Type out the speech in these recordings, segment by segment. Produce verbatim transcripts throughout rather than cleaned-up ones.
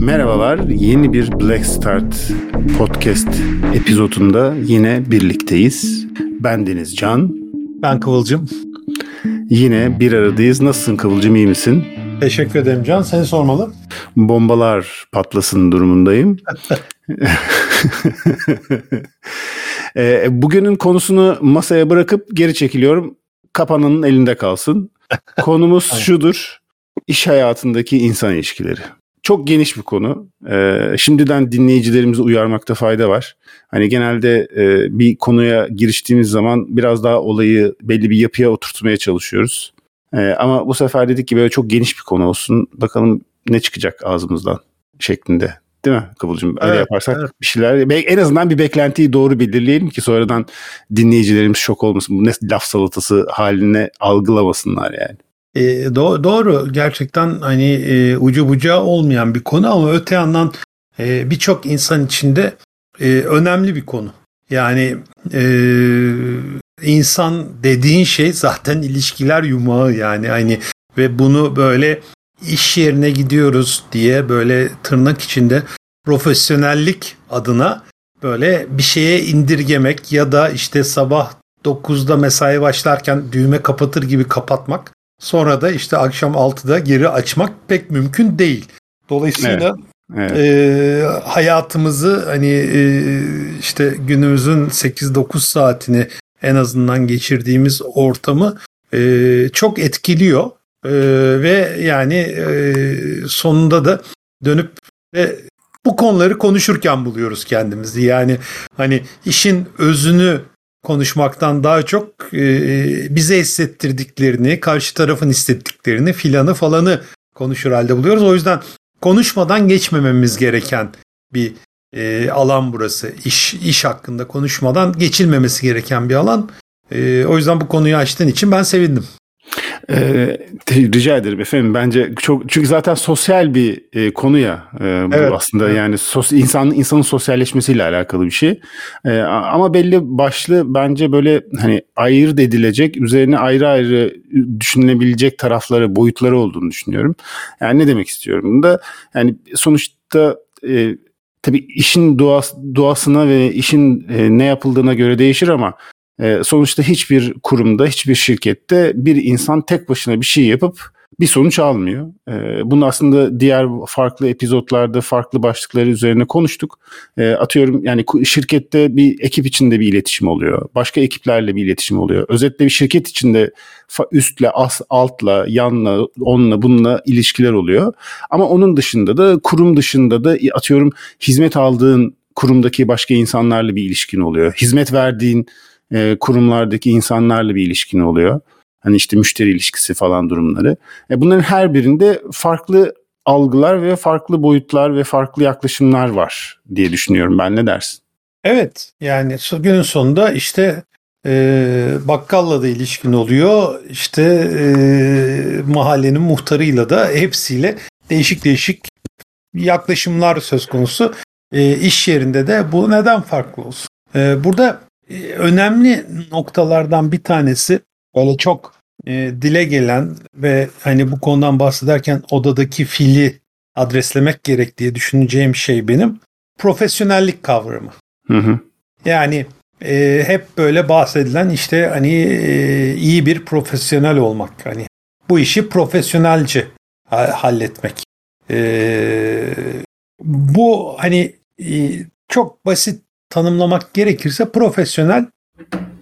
Merhabalar, yeni bir Black Start podcast epizodunda yine birlikteyiz. Ben Deniz Can. Ben Kıvılcım. Yine bir aradayız. Nasılsın Kıvılcım, iyi misin? Teşekkür ederim Can, seni sormalı. Bombalar patlasın durumundayım. e, bugünün konusunu masaya bırakıp geri çekiliyorum. Kapananın elinde kalsın. Konumuz şudur: iş hayatındaki insan ilişkileri. Çok geniş bir konu. E, şimdiden dinleyicilerimizi uyarmakta fayda var. Hani genelde e, bir konuya giriştiğimiz zaman biraz daha olayı belli bir yapıya oturtmaya çalışıyoruz. Ee, ama bu sefer dedik ki böyle çok geniş bir konu olsun. Bakalım ne çıkacak ağzımızdan şeklinde. Değil mi Kıvılcım? Öyle evet, yaparsak evet. Bir şeyler... En azından bir beklentiyi doğru belirleyelim ki sonradan dinleyicilerimiz şok olmasın. Bu ne laf salatası haline algılamasınlar yani. E, do- doğru. Gerçekten hani e, ucu bucağı olmayan bir konu ama öte yandan e, birçok insan için de e, önemli bir konu. Yani... E, İnsan dediğin şey zaten ilişkiler yumağı yani hani ve bunu böyle iş yerine gidiyoruz diye böyle tırnak içinde profesyonellik adına böyle bir şeye indirgemek ya da işte sabah dokuzda mesai başlarken düğme kapatır gibi kapatmak, sonra da işte akşam altıda geri açmak pek mümkün değil. Dolayısıyla evet, evet. E, hayatımızı hani e, işte günümüzün sekiz dokuz saatini en azından geçirdiğimiz ortamı e, çok etkiliyor e, ve yani e, sonunda da dönüp e, bu konuları konuşurken buluyoruz kendimizi. Yani hani işin özünü konuşmaktan daha çok e, bize hissettirdiklerini, karşı tarafın hissettiklerini filanı falanı konuşur halde buluyoruz. O yüzden konuşmadan geçmememiz gereken bir E, alan burası. İş, iş hakkında konuşmadan geçilmemesi gereken bir alan. E, o yüzden bu konuyu açtığın için ben sevindim. E, rica ederim efendim. Bence çok, çünkü zaten sosyal bir e, konu ya e, bu evet, aslında evet. Yani sos, insan, insanın sosyalleşmesiyle alakalı bir şey. E, ama belli başlı bence böyle hani ayırt edilecek, üzerine ayrı ayrı düşünülebilecek tarafları, boyutları olduğunu düşünüyorum. Yani ne demek istiyorum bunda? Yani sonuçta e, tabii işin doğası, doğasına ve işin e, ne yapıldığına göre değişir ama e, sonuçta hiçbir kurumda, hiçbir şirkette bir insan tek başına bir şey yapıp bir sonuç almıyor. E, bunu aslında diğer farklı epizotlarda, farklı başlıkları üzerine konuştuk. E, atıyorum yani şirkette bir ekip içinde bir iletişim oluyor. Başka ekiplerle bir iletişim oluyor. Özetle bir şirket içinde üstle, as, altla, yanla, onunla, bununla ilişkiler oluyor. Ama onun dışında da, kurum dışında da atıyorum hizmet aldığın kurumdaki başka insanlarla bir ilişkin oluyor. Hizmet verdiğin e, kurumlardaki insanlarla bir ilişkin oluyor. Hani işte müşteri ilişkisi falan durumları. E bunların her birinde farklı algılar ve farklı boyutlar ve farklı yaklaşımlar var diye düşünüyorum ben. Ne dersin? Evet, yani günün sonunda işte e, bakkalla da ilişkin oluyor. İşte e, mahallenin muhtarıyla da, hepsiyle değişik değişik yaklaşımlar söz konusu. E, iş yerinde de bu neden farklı olsun? E, burada e, önemli noktalardan bir tanesi, böyle çok e, dile gelen ve hani bu konudan bahsederken odadaki fili adreslemek gerek diye düşüneceğim şey benim profesyonellik kavramı. Hı hı. Yani e, hep böyle bahsedilen işte hani e, iyi bir profesyonel olmak, hani bu işi profesyonelce ha- halletmek. E, bu hani e, çok basit tanımlamak gerekirse profesyonel,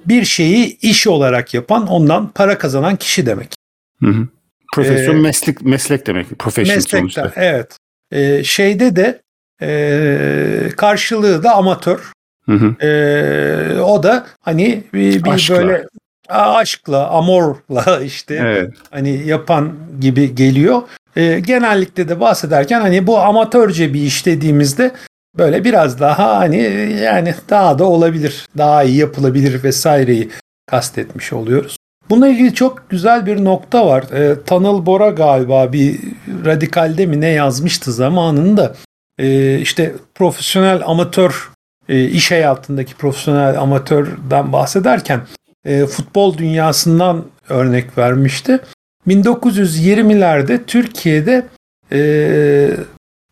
bir şeyi iş olarak yapan, ondan para kazanan kişi demek. Hı hı. Profesyon, ee, meslek, meslek demek. Meslekten, evet. Ee, şeyde de e, karşılığı da amatör. Hı hı. E, o da hani bir, bir aşkla. Böyle aşkla, amorla işte evet. Hani yapan gibi geliyor. E, genellikle de bahsederken hani bu amatörce bir iş dediğimizde böyle biraz daha hani yani daha da olabilir, daha iyi yapılabilir vesaireyi kastetmiş oluyoruz. Bununla ilgili çok güzel bir nokta var. E, Tanıl Bora galiba bir Radikal'de mi ne yazmıştı zamanında. E, işte profesyonel amatör, e, iş hayatındaki profesyonel amatörden bahsederken e, futbol dünyasından örnek vermişti. bin dokuz yüz yirmilerde Türkiye'de e,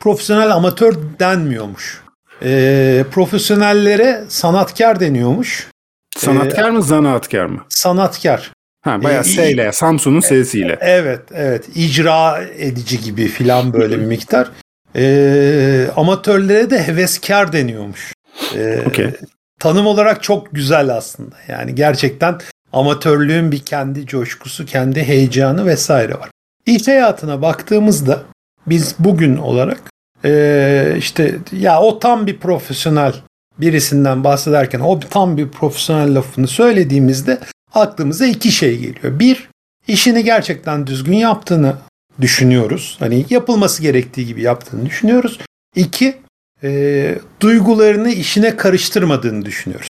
profesyonel amatör denmiyormuş. E, profesyonellere sanatkar deniyormuş. Sanatkar e, mı zanaatkar mı? Sanatkar. Ha, bayağı S ile, Samsun'un S'siyle. Evet, evet. İcra edici gibi filan böyle bir miktar. E, amatörlere de heveskar deniyormuş. E, okay. Tanım olarak çok güzel aslında. Yani gerçekten amatörlüğün bir kendi coşkusu, kendi heyecanı vesaire var. İş hayatına baktığımızda biz bugün olarak e, işte ya o tam bir profesyonel birisinden bahsederken o tam bir profesyonel lafını söylediğimizde aklımıza iki şey geliyor. Bir, işini gerçekten düzgün yaptığını düşünüyoruz. Hani yapılması gerektiği gibi yaptığını düşünüyoruz. İki, e, duygularını işine karıştırmadığını düşünüyoruz.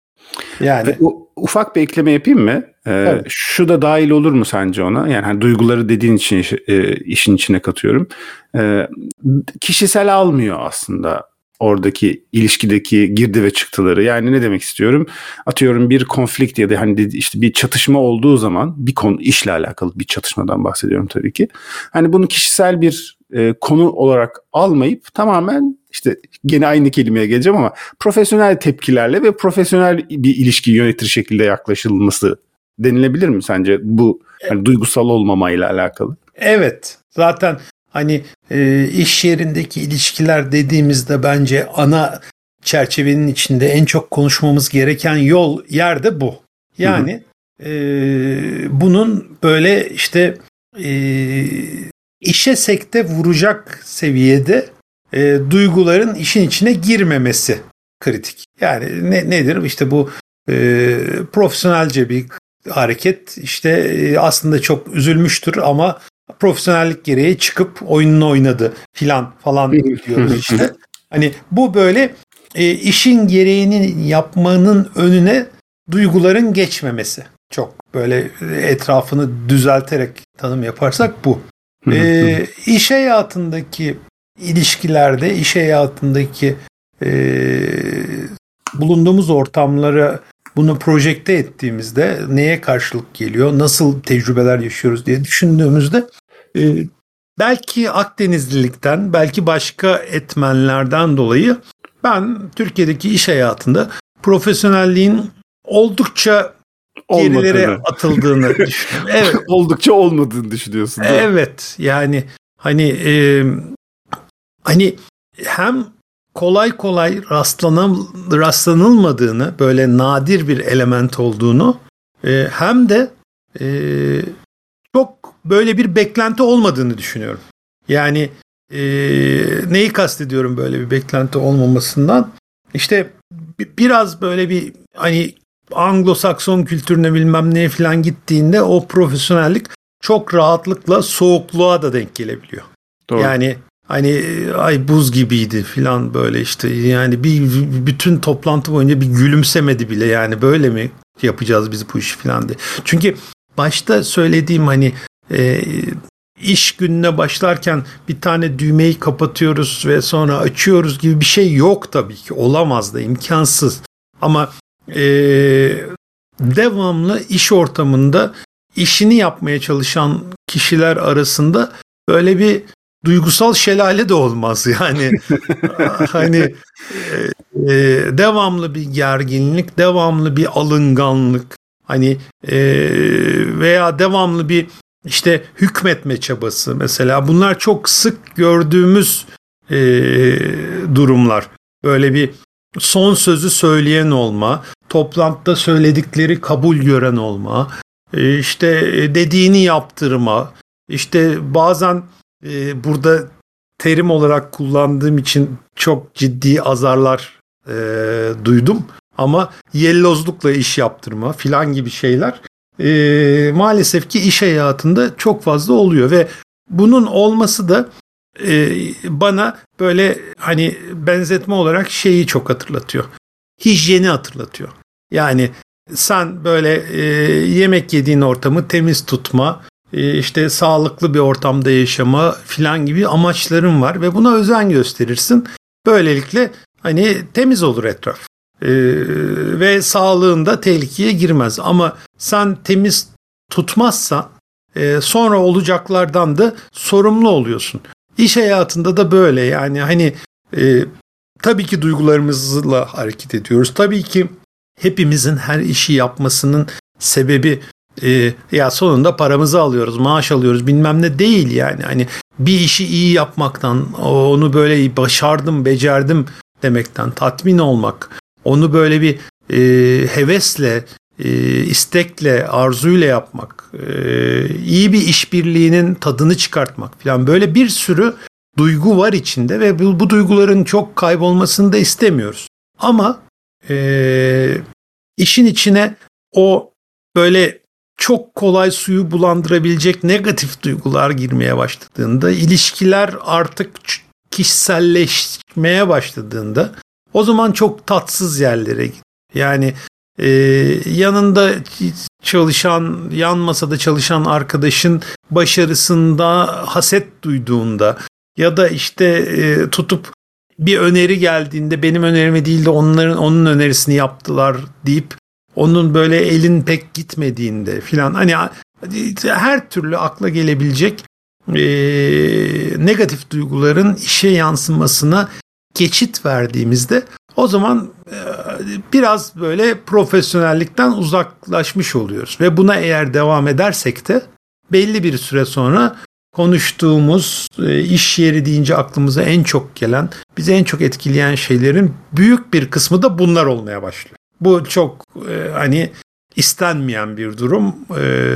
Yani o, ufak bir ekleme yapayım mı? Ee, şu da dahil olur mu sence ona? Yani hani duyguları dediğin için e, işin içine katıyorum. E, kişisel almıyor aslında oradaki ilişkideki girdi ve çıktıları. Yani ne demek istiyorum? Atıyorum bir konflikt ya da hani işte bir çatışma olduğu zaman bir konu işle alakalı bir çatışmadan bahsediyorum tabii ki. Hani bunu kişisel bir e, konu olarak almayıp tamamen İşte gene aynı kelimeye geleceğim ama profesyonel tepkilerle ve profesyonel bir ilişkiyi yönetir şekilde yaklaşılması denilebilir mi sence bu yani duygusal olmamayla alakalı? Evet, zaten hani e, iş yerindeki ilişkiler dediğimizde bence ana çerçevenin içinde en çok konuşmamız gereken yol yer de bu. Yani e, bunun böyle işte e, işe sekte vuracak seviyede E, duyguların işin içine girmemesi kritik. Yani ne, nedir? İşte bu e, profesyonelce bir hareket. İşte e, aslında çok üzülmüştür ama profesyonellik gereği çıkıp oyununu oynadı filan falan diyoruz işte. Hani bu böyle e, işin gereğini yapmanın önüne duyguların geçmemesi. Çok böyle etrafını düzelterek tanım yaparsak bu. E, iş hayatındaki İlişkilerde, iş hayatındaki e, bulunduğumuz ortamlara bunu projekte ettiğimizde neye karşılık geliyor, nasıl tecrübeler yaşıyoruz diye düşündüğümüzde e, belki Akdenizlilikten, belki başka etmenlerden dolayı ben Türkiye'deki iş hayatında profesyonelliğin oldukça gerilere atıldığını düşünüyorum. Evet. Oldukça olmadığını düşünüyorsun. Evet, yani hani... E, Hani hem kolay kolay rastlanan, rastlanılmadığını, böyle nadir bir element olduğunu e, hem de e, çok böyle bir beklenti olmadığını düşünüyorum. Yani e, neyi kastediyorum böyle bir beklenti olmamasından? İşte biraz böyle bir hani Anglo-Sakson kültürüne bilmem neye falan gittiğinde o profesyonellik çok rahatlıkla soğukluğa da denk gelebiliyor. Doğru. Yani... Hani ay buz gibiydi filan böyle işte yani bir bütün toplantı boyunca bir gülümsemedi bile yani böyle mi yapacağız biz bu işi filan diye. Çünkü başta söylediğim hani e, iş gününe başlarken bir tane düğmeyi kapatıyoruz ve sonra açıyoruz gibi bir şey yok tabii ki, olamaz da, imkansız. Ama e, devamlı iş ortamında işini yapmaya çalışan kişiler arasında böyle bir duygusal şelale de olmaz yani hani e, devamlı bir gerginlik, devamlı bir alınganlık, hani e, veya devamlı bir işte hükmetme çabası mesela, bunlar çok sık gördüğümüz e, durumlar. Böyle bir son sözü söyleyen olma, toplantıda söyledikleri kabul gören olma, e, işte dediğini yaptırma, işte bazen burada terim olarak kullandığım için çok ciddi azarlar e, duydum. Ama yellozlukla iş yaptırma filan gibi şeyler e, maalesef ki iş hayatında çok fazla oluyor. Ve bunun olması da e, bana böyle hani benzetme olarak şeyi çok hatırlatıyor. Hijyeni hatırlatıyor. Yani sen böyle e, yemek yediğin ortamı temiz tutma, işte sağlıklı bir ortamda yaşama filan gibi amaçların var ve buna özen gösterirsin. Böylelikle hani temiz olur etraf ee, ve sağlığında tehlikeye girmez. Ama sen temiz tutmazsa e, sonra olacaklardan da sorumlu oluyorsun. İş hayatında da böyle yani hani e, tabii ki duygularımızla hareket ediyoruz. Tabii ki hepimizin her işi yapmasının sebebi e, ya sonunda paramızı alıyoruz, maaş alıyoruz bilmem ne değil yani. Hani bir işi iyi yapmaktan, onu böyle başardım, becerdim demekten tatmin olmak, onu böyle bir e, hevesle, e, istekle, arzuyla yapmak, e, iyi bir işbirliğinin tadını çıkartmak falan böyle bir sürü duygu var içinde ve bu, bu duyguların çok kaybolmasını da istemiyoruz. Ama e, işin içine o böyle çok kolay suyu bulandırabilecek negatif duygular girmeye başladığında, ilişkiler artık kişiselleşmeye başladığında o zaman çok tatsız yerlere gidiyor. Yani e, yanında çalışan, yan masada çalışan arkadaşın başarısında haset duyduğunda ya da işte e, tutup bir öneri geldiğinde benim önerime değil de onların onun önerisini yaptılar deyip onun böyle elin pek gitmediğinde filan hani her türlü akla gelebilecek e, negatif duyguların işe yansımasına geçit verdiğimizde o zaman e, biraz böyle profesyonellikten uzaklaşmış oluyoruz. Ve buna eğer devam edersek de belli bir süre sonra konuştuğumuz e, iş yeri deyince aklımıza en çok gelen, bizi en çok etkileyen şeylerin büyük bir kısmı da bunlar olmaya başlıyor. Bu çok e, hani istenmeyen bir durum, e,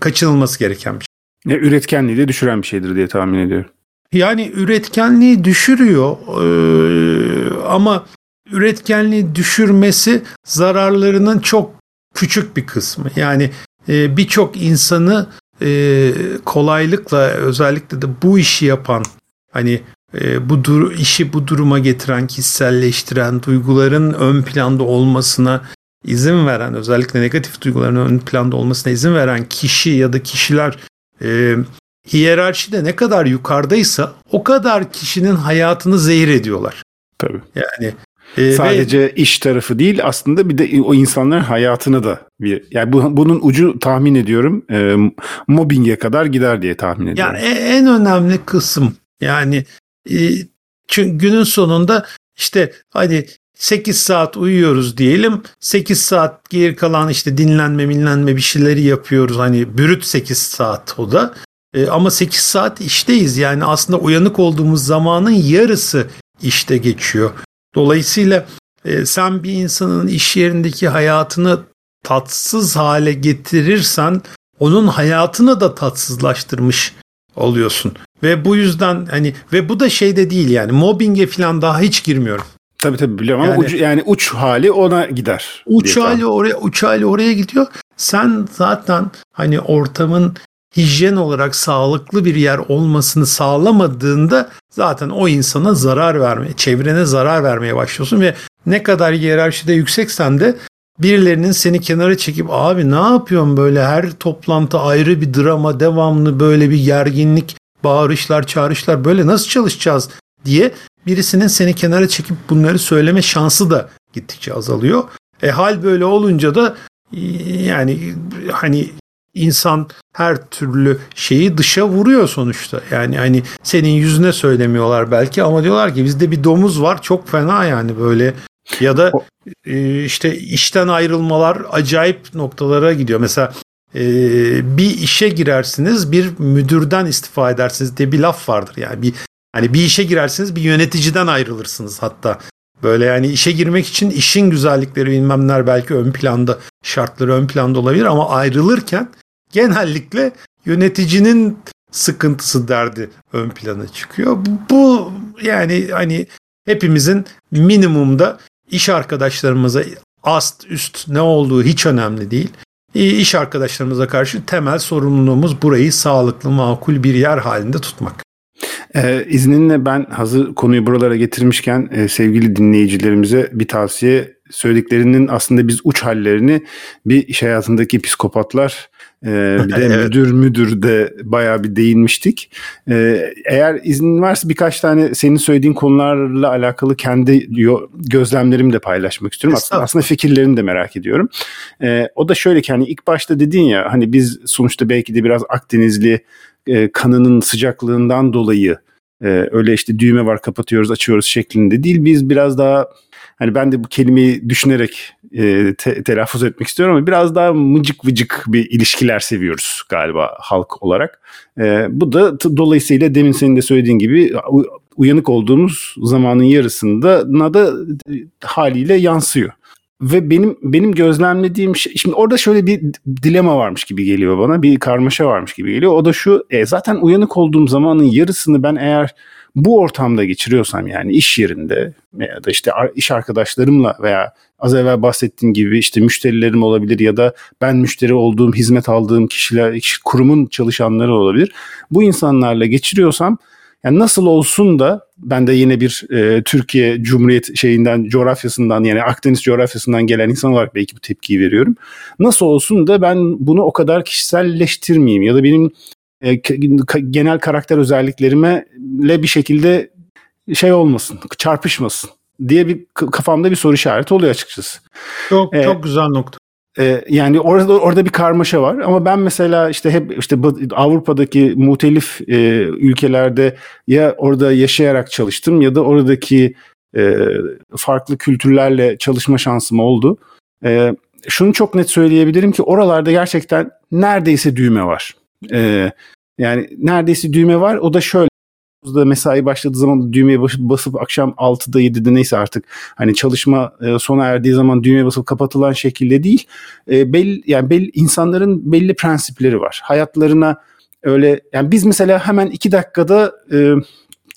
kaçınılması gereken bir şey. Ya, üretkenliği de düşüren bir şeydir diye tahmin ediyorum. Yani üretkenliği düşürüyor e, ama üretkenliği düşürmesi zararlarının çok küçük bir kısmı. Yani e, birçok insanı e, kolaylıkla, özellikle de bu işi yapan, hani E, bu dur- işi bu duruma getiren, kişiselleştiren, duyguların ön planda olmasına izin veren, özellikle negatif duyguların ön planda olmasına izin veren kişi ya da kişiler e, hiyerarşide ne kadar yukarıdaysa o kadar kişinin hayatını zehir ediyorlar. Tabii. Yani e, sadece ve... iş tarafı değil aslında, bir de o insanların hayatını da bir, yani bu, bunun ucu tahmin ediyorum e, mobbinge kadar gider diye tahmin ediyorum. Yani en önemli kısım yani. Çünkü günün sonunda işte hani sekiz saat uyuyoruz diyelim, sekiz saat geri kalan işte dinlenme dinlenme bir şeyleri yapıyoruz, hani brüt sekiz saat o da e, ama sekiz saat işteyiz yani aslında uyanık olduğumuz zamanın yarısı işte geçiyor. Dolayısıyla e, sen bir insanın iş yerindeki hayatını tatsız hale getirirsen onun hayatını da tatsızlaştırmış oluyorsun. Ve bu yüzden hani ve bu da şey de değil yani, mobbinge falan daha hiç girmiyorum. Tabii tabii biliyorum yani, ama ucu, yani uç hali ona gider. Uç hali oraya uç hali oraya gidiyor. Sen zaten hani ortamın hijyen olarak sağlıklı bir yer olmasını sağlamadığında zaten o insana zarar vermeye, çevrene zarar vermeye başlıyorsun ve ne kadar hiyerarşide yükseksen de birilerinin seni kenara çekip abi ne yapıyorsun böyle, her toplantı ayrı bir drama, devamlı böyle bir gerginlik, bağırışlar, çağrışlar, böyle nasıl çalışacağız diye birisinin seni kenara çekip bunları söyleme şansı da gittikçe azalıyor. E hal böyle olunca da yani hani insan her türlü şeyi dışa vuruyor sonuçta. Yani hani senin yüzüne söylemiyorlar belki ama diyorlar ki bizde bir domuz var çok fena yani böyle. Ya da işte işten ayrılmalar acayip noktalara gidiyor. Mesela Ee, bir işe girersiniz, bir müdürden istifa edersiniz diye bir laf vardır yani bir hani bir işe girersiniz, bir yöneticiden ayrılırsınız hatta böyle yani işe girmek için işin güzellikleri bilmemler belki ön planda, şartları ön planda olabilir ama ayrılırken genellikle yöneticinin sıkıntısı, derdi ön plana çıkıyor. Bu yani hani hepimizin minimumda iş arkadaşlarımıza, ast üst ne olduğu hiç önemli değil, İş arkadaşlarımıza karşı temel sorumluluğumuz burayı sağlıklı, makul bir yer halinde tutmak. Ee, izninle ben hazır konuyu buralara getirmişken e, sevgili dinleyicilerimize bir tavsiye, söylediklerinin aslında biz uç hallerini bir iş hayatındaki psikopatlar Ee, bir de evet. müdür müdür de bayağı bir değinmiştik. Ee, eğer iznin varsa birkaç tane senin söylediğin konularla alakalı kendi gözlemlerimi de paylaşmak istiyorum. Aslında, aslında fikirlerini de merak ediyorum. Ee, o da şöyle ki, hani ilk başta dedin ya, hani biz sonuçta belki de biraz Akdenizli e, kanının sıcaklığından dolayı e, öyle işte düğme var kapatıyoruz açıyoruz şeklinde değil. Biz biraz daha, hani ben de bu kelimeyi düşünerek e, te, telaffuz etmek istiyorum ama biraz daha mıcık vıcık bir ilişkiler seviyoruz galiba halk olarak. E, bu da t- dolayısıyla demin senin de söylediğin gibi u- uyanık olduğumuz zamanın yarısında da haliyle yansıyor. Ve benim benim gözlemlediğim şey, şimdi orada şöyle bir dilema varmış gibi geliyor bana, bir karmaşa varmış gibi geliyor. O da şu, e, zaten uyanık olduğum zamanın yarısını ben eğer bu ortamda geçiriyorsam, yani iş yerinde ya da işte iş arkadaşlarımla veya az evvel bahsettiğim gibi işte müşterilerim olabilir ya da ben müşteri olduğum, hizmet aldığım kişiler, kurumun çalışanları olabilir. Bu insanlarla geçiriyorsam, yani nasıl olsun da ben de yine bir e, Türkiye Cumhuriyet şeyinden, coğrafyasından, yani Akdeniz coğrafyasından gelen insan olarak belki bu tepkiyi veriyorum. Nasıl olsun da ben bunu o kadar kişiselleştirmeyeyim ya da benim genel karakter özelliklerimle bir şekilde şey olmasın, çarpışmasın diye bir kafamda bir soru işareti oluyor açıkçası. Çok ee, çok güzel nokta. E, yani orada orada bir karmaşa var ama ben mesela işte hep işte Avrupa'daki muhtelif e, ülkelerde ya orada yaşayarak çalıştım ya da oradaki e, farklı kültürlerle çalışma şansım oldu. E, şunu çok net söyleyebilirim ki oralarda gerçekten neredeyse düğme var. Ee, yani neredeyse düğme var. O da şöyle, mesai başladığı zaman düğmeye basıp akşam altıda yedide neyse artık, hani çalışma e, sona erdiği zaman düğmeye basıp kapatılan şekilde değil. E, belli, yani belli, insanların belli prensipleri var. Hayatlarına öyle, yani biz mesela hemen iki dakikada e,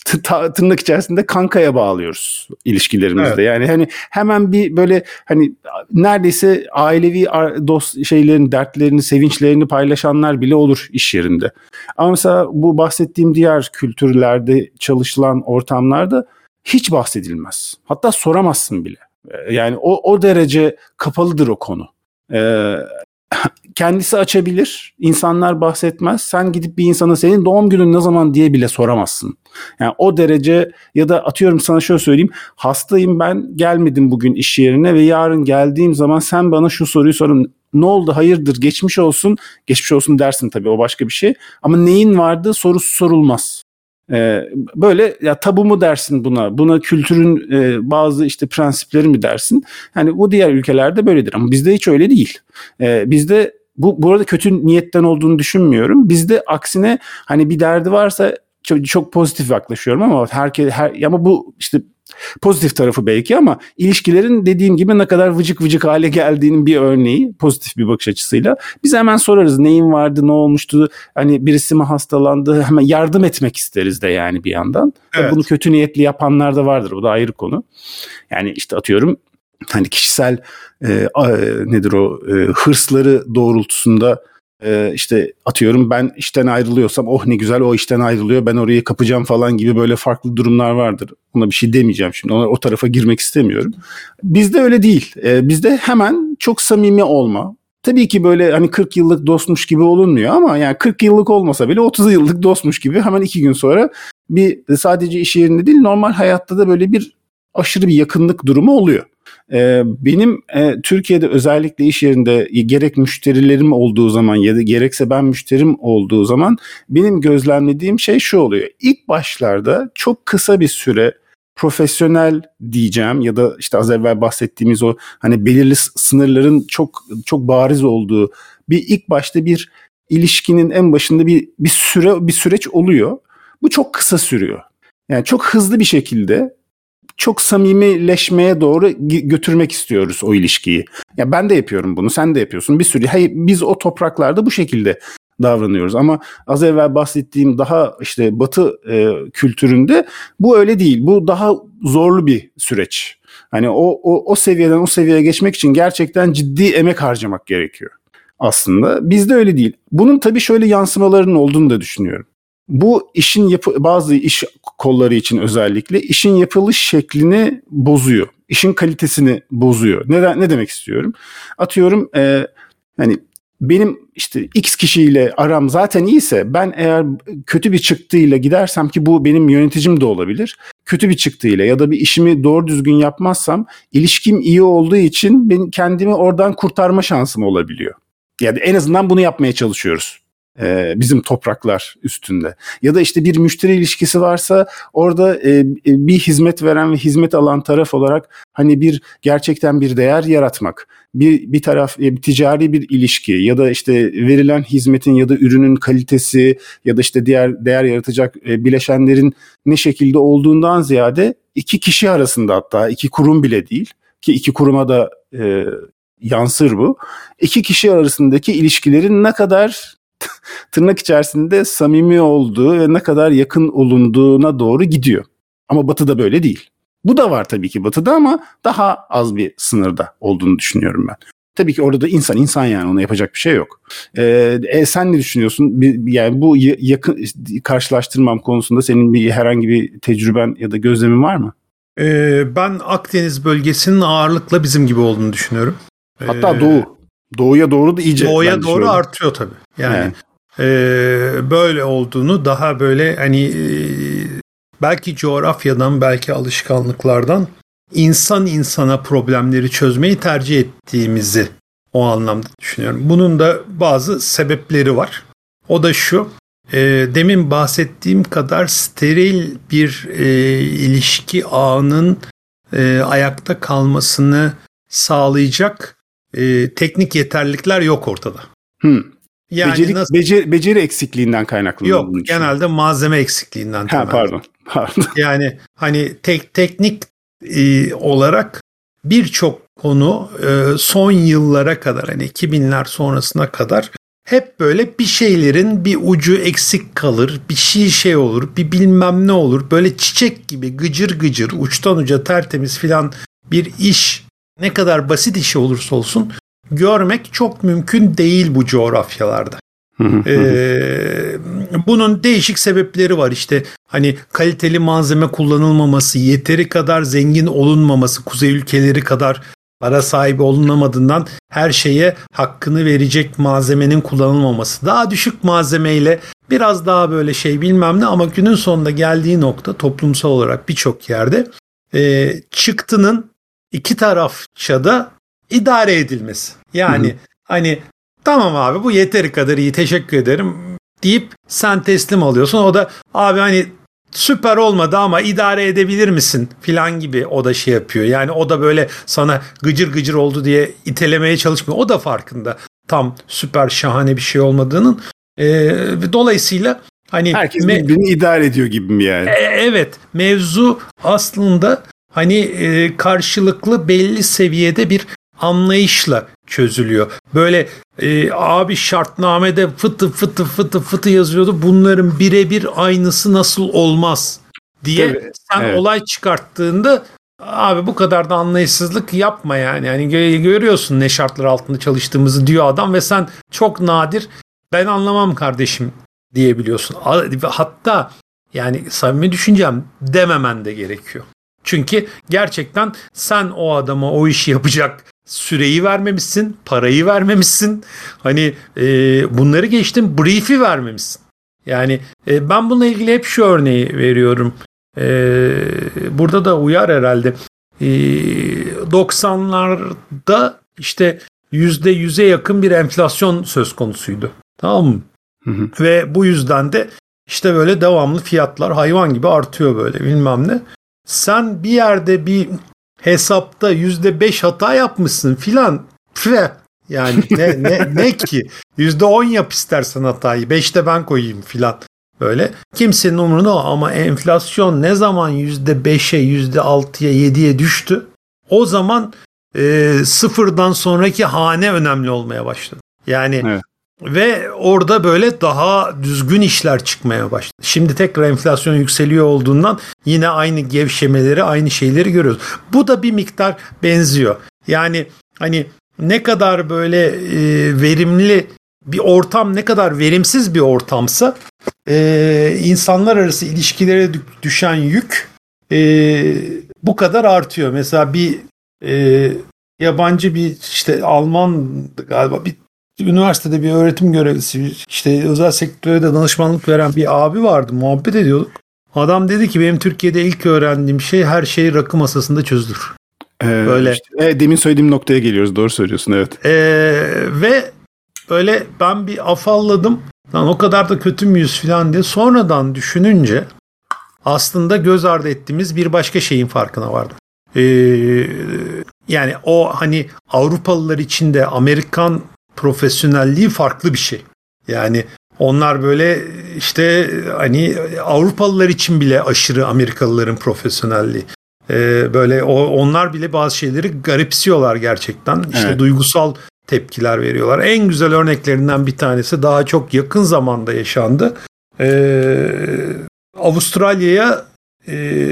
t- tırnak içerisinde kankaya bağlıyoruz ilişkilerimizde. Evet. Yani hani hemen bir böyle, hani neredeyse ailevi dost şeylerin, dertlerini, sevinçlerini paylaşanlar bile olur iş yerinde. Ama mesela bu bahsettiğim diğer kültürlerde çalışılan ortamlarda hiç bahsedilmez. Hatta soramazsın bile. Yani o o derece kapalıdır o konu. Ee, kendisi açabilir, insanlar bahsetmez. Sen gidip bir insana senin doğum günün ne zaman diye bile soramazsın. Yani o derece, ya da atıyorum sana şöyle söyleyeyim, hastayım ben, gelmedim bugün iş yerine ve yarın geldiğim zaman sen bana şu soruyu sorun. Ne oldu, hayırdır, geçmiş olsun, geçmiş olsun dersin tabii, o başka bir şey. Ama neyin vardı sorusu sorulmaz. Ee, böyle ya, tabu mu dersin buna, buna kültürün e, bazı işte prensipleri mi dersin? Yani bu diğer ülkelerde böyledir ama bizde hiç öyle değil. Ee, bizde bu bu arada kötü niyetten olduğunu düşünmüyorum. Bizde aksine, hani bir derdi varsa çok, çok pozitif yaklaşıyorum ama herkes her, ama bu işte pozitif tarafı belki, ama ilişkilerin dediğim gibi ne kadar vıcık vıcık hale geldiğinin bir örneği, pozitif bir bakış açısıyla. Biz hemen sorarız, neyin vardı, ne olmuştu, hani birisi mi hastalandı, hemen yardım etmek isteriz de yani bir yandan. Evet. Bunu kötü niyetli yapanlar da vardır, bu da ayrı konu. Yani işte atıyorum hani kişisel e, a, nedir o e, hırsları doğrultusunda. Ee, işte atıyorum ben işten ayrılıyorsam, oh ne güzel o işten ayrılıyor, ben orayı kapacağım falan gibi böyle farklı durumlar vardır. Ona bir şey demeyeceğim şimdi, ona, o tarafa girmek istemiyorum. Bizde öyle değil. Ee, bizde hemen çok samimi olma. Tabii ki böyle hani kırk yıllık dostmuş gibi olunmuyor ama yani kırk yıllık olmasa bile otuz yıllık dostmuş gibi hemen iki gün sonra bir, sadece iş yerinde değil normal hayatta da böyle bir aşırı bir yakınlık durumu oluyor. Benim Türkiye'de özellikle iş yerinde gerek müşterilerim olduğu zaman ya da gerekse ben müşterim olduğu zaman benim gözlemlediğim şey şu oluyor. İlk başlarda çok kısa bir süre profesyonel diyeceğim ya da işte az evvel bahsettiğimiz o hani belirli sınırların çok çok bariz olduğu bir ilk başta bir ilişkinin en başında bir bir süre bir süreç oluyor. Bu çok kısa sürüyor. Yani çok hızlı bir şekilde çok samimileşmeye doğru götürmek istiyoruz o ilişkiyi. Ya ben de yapıyorum bunu, sen de yapıyorsun. Bir sürü, hayır, biz o topraklarda bu şekilde davranıyoruz. Ama az evvel bahsettiğim daha işte Batı e, kültüründe bu öyle değil. Bu daha zorlu bir süreç. Hani o o o seviyeden o seviyeye geçmek için gerçekten ciddi emek harcamak gerekiyor aslında. Bizde öyle değil. Bunun tabii şöyle yansımalarının olduğunu da düşünüyorum. Bu işin yapı, bazı iş kolları için özellikle işin yapılış şeklini bozuyor. İşin kalitesini bozuyor. Ne, ne demek istiyorum? Atıyorum e, hani benim işte X kişiyle aram zaten iyiyse, ben eğer kötü bir çıktıyla gidersem, ki bu benim yöneticim de olabilir, kötü bir çıktıyla ya da bir işimi doğru düzgün yapmazsam, ilişkim iyi olduğu için ben kendimi oradan kurtarma şansım olabiliyor. Yani en azından bunu yapmaya çalışıyoruz ee, bizim topraklar üstünde. Ya da işte bir müşteri ilişkisi varsa orada e, bir hizmet veren ve hizmet alan taraf olarak hani bir gerçekten bir değer yaratmak, bir bir taraf e, ticari bir ilişki ya da işte verilen hizmetin ya da ürünün kalitesi ya da işte diğer değer yaratacak e, bileşenlerin ne şekilde olduğundan ziyade iki kişi arasında, hatta iki kurum bile değil ki, iki kuruma da e, yansır bu. İki kişi arasındaki ilişkilerin ne kadar tırnak içerisinde samimi olduğu ve ne kadar yakın olunduğuna doğru gidiyor. Ama Batı'da böyle değil. Bu da var tabii ki Batı'da, ama daha az bir sınırda olduğunu düşünüyorum ben. Tabii ki orada da insan insan, yani ona yapacak bir şey yok. Ee, e, sen ne düşünüyorsun? Bir, yani bu yakın karşılaştırmam konusunda senin bir herhangi bir tecrüben ya da gözlemin var mı? Ee, ben Akdeniz bölgesinin ağırlıkla bizim gibi olduğunu düşünüyorum. Hatta doğu. Doğuya doğru da iyice. Doğuya doğru artıyor tabii. Yani, yani. E, böyle olduğunu, daha böyle hani e, belki coğrafyadan, belki alışkanlıklardan insan insana problemleri çözmeyi tercih ettiğimizi o anlamda düşünüyorum. Bunun da bazı sebepleri var. O da şu, e, demin bahsettiğim kadar steril bir e, ilişki ağının e, ayakta kalmasını sağlayacak E, teknik yeterlilikler yok ortada. Hmm. Yani Becerik, nasıl... becer, beceri eksikliğinden kaynaklı. Yok, genelde malzeme eksikliğinden. Ha, pardon, pardon. Yani hani tek teknik e, olarak birçok konu e, son yıllara kadar, hani iki binler sonrasına kadar hep böyle bir şeylerin bir ucu eksik kalır, bir şey şey olur, bir bilmem ne olur. Böyle çiçek gibi gıcır gıcır, uçtan uca tertemiz filan bir iş, ne kadar basit işi olursa olsun görmek çok mümkün değil bu coğrafyalarda. ee, bunun değişik sebepleri var işte. Hani kaliteli malzeme kullanılmaması, yeteri kadar zengin olunmaması, kuzey ülkeleri kadar para sahibi olunamadığından her şeye hakkını verecek malzemenin kullanılmaması. Daha düşük malzemeyle biraz daha böyle şey bilmem ne, ama günün sonunda geldiği nokta toplumsal olarak birçok yerde e, çıktının İki tarafça da idare edilmesi. Yani Hı-hı. hani tamam abi bu yeteri kadar iyi, teşekkür ederim deyip sen teslim alıyorsun. O da abi hani süper olmadı ama idare edebilir misin filan gibi, o da şey yapıyor. Yani o da böyle sana gıcır gıcır oldu diye itelemeye çalışmıyor. O da farkında tam süper şahane bir şey olmadığının. Ee, dolayısıyla hani herkes me- birbirini idare ediyor gibi mi yani? E- evet, mevzu aslında... Hani e, karşılıklı belli seviyede bir anlayışla çözülüyor. Böyle e, abi şartnamede fıtı fıtı fıtı fıtı yazıyordu. Bunların birebir aynısı nasıl olmaz diye evet, sen evet. olay çıkarttığında abi bu kadar da anlayışsızlık yapma yani. Yani görüyorsun ne şartlar altında çalıştığımızı diyor adam ve sen çok nadir ben anlamam kardeşim diyebiliyorsun. Hatta yani samimi düşüncem dememen de gerekiyor. Çünkü gerçekten sen o adama o işi yapacak süreyi vermemişsin, parayı vermemişsin. Hani e, bunları geçtim, brief'i vermemişsin. Yani e, ben bununla ilgili hep şu örneği veriyorum. E, burada da uyar herhalde. E, doksanlarda işte yüzde yüze yakın bir enflasyon söz konusuydu. Tamam mı? Hı hı. Ve bu yüzden de işte böyle devamlı fiyatlar hayvan gibi artıyor böyle bilmem ne. Sen bir yerde bir hesapta yüzde beş hata yapmışsın filan. Yani ne, ne, ne ki? yüzde on yap istersen hatayı. beşte ben koyayım filan. Böyle. Kimsenin umurunda o. Ama enflasyon ne zaman yüzde beşe, yüzde altıya, yediye düştü? O zaman e, sıfırdan sonraki hane önemli olmaya başladı. Yani evet. Ve orada böyle daha düzgün işler çıkmaya başladı. Şimdi tekrar enflasyon yükseliyor olduğundan yine aynı gevşemeleri, aynı şeyleri görüyoruz. Bu da bir miktar benziyor. Yani hani ne kadar böyle e, verimli bir ortam, ne kadar verimsiz bir ortamsa e, insanlar arası ilişkilere düşen yük e, bu kadar artıyor. Mesela bir e, yabancı bir işte Alman galiba bir üniversitede bir öğretim görevlisi, işte özel sektöre de danışmanlık veren bir abi vardı. Muhabbet ediyorduk. Adam dedi ki benim Türkiye'de ilk öğrendiğim şey her şey rakı masasında çözülür. Ee, böyle. Işte, e, demin söylediğim noktaya geliyoruz. Doğru söylüyorsun, evet. E, ve böyle ben bir afalladım. Lan o kadar da kötü müyüz falan diye. Sonradan düşününce aslında göz ardı ettiğimiz bir başka şeyin farkına vardım. E, yani o hani Avrupalılar için de Amerikan profesyonelliği farklı bir şey. Yani onlar böyle işte hani Avrupalılar için bile aşırı Amerikalıların profesyonelliği. Ee, böyle o, onlar bile bazı şeyleri garipsiyorlar gerçekten. İşte evet. Duygusal tepkiler veriyorlar. En güzel örneklerinden bir tanesi daha çok yakın zamanda yaşandı. Ee, Avustralya'ya e,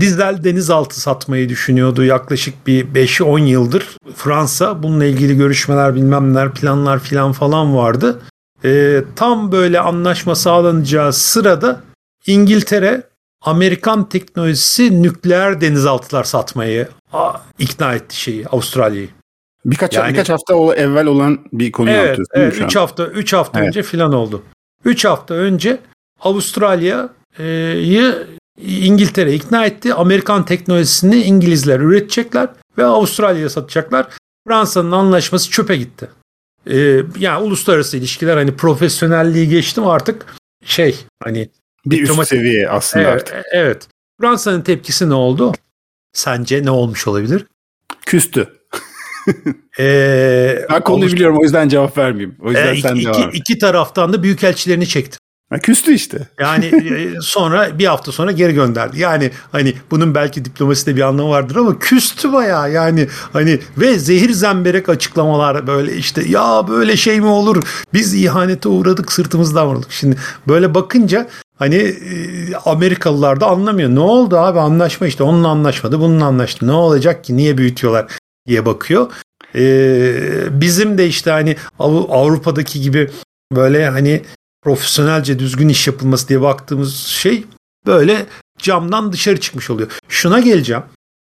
dizel denizaltı satmayı düşünüyordu yaklaşık bir beş on yıldır. Fransa bununla ilgili görüşmeler bilmem neler planlar filan falan vardı. Ee, tam böyle anlaşma sağlanacağı sırada İngiltere Amerikan teknolojisi nükleer denizaltılar satmayı a, ikna etti şeyi Avustralya'yı. Birkaç, yani, birkaç hafta evvel olan bir konuyu evet, anlatıyorsun değil mi şu an? Evet, üç hafta, üç hafta evet. önce filan oldu. üç hafta önce Avustralya'yı İngiltere ikna etti. Amerikan teknolojisini İngilizler üretecekler ve Avustralya'ya satacaklar. Fransa'nın anlaşması çöpe gitti. Ee, yani uluslararası ilişkiler hani profesyonelliği geçtim artık şey hani bir üst seviye aslında evet, artık. Evet. Fransa'nın tepkisi ne oldu? Sence ne olmuş olabilir? Küstü. ee, ben konuyu biliyorum o yüzden cevap vermeyeyim. O yüzden e, iki, sen iki, devam. İki taraftan da büyükelçilerini çekti. Ha, küstü işte. Yani sonra bir hafta sonra geri gönderdi. Yani hani bunun belki diplomaside bir anlamı vardır ama küstü bayağı yani hani ve zehir zemberek açıklamalar böyle işte ya böyle şey mi olur? Biz ihanete uğradık, sırtımızdan vurduk. Şimdi böyle bakınca hani Amerikalılar da anlamıyor. Ne oldu abi anlaşma işte onunla anlaşmadı, bununla anlaştı. Ne olacak ki? Niye büyütüyorlar diye bakıyor. Ee, bizim de işte hani Av- Avrupa'daki gibi böyle hani profesyonelce düzgün iş yapılması diye baktığımız şey böyle camdan dışarı çıkmış oluyor. Şuna geleceğim.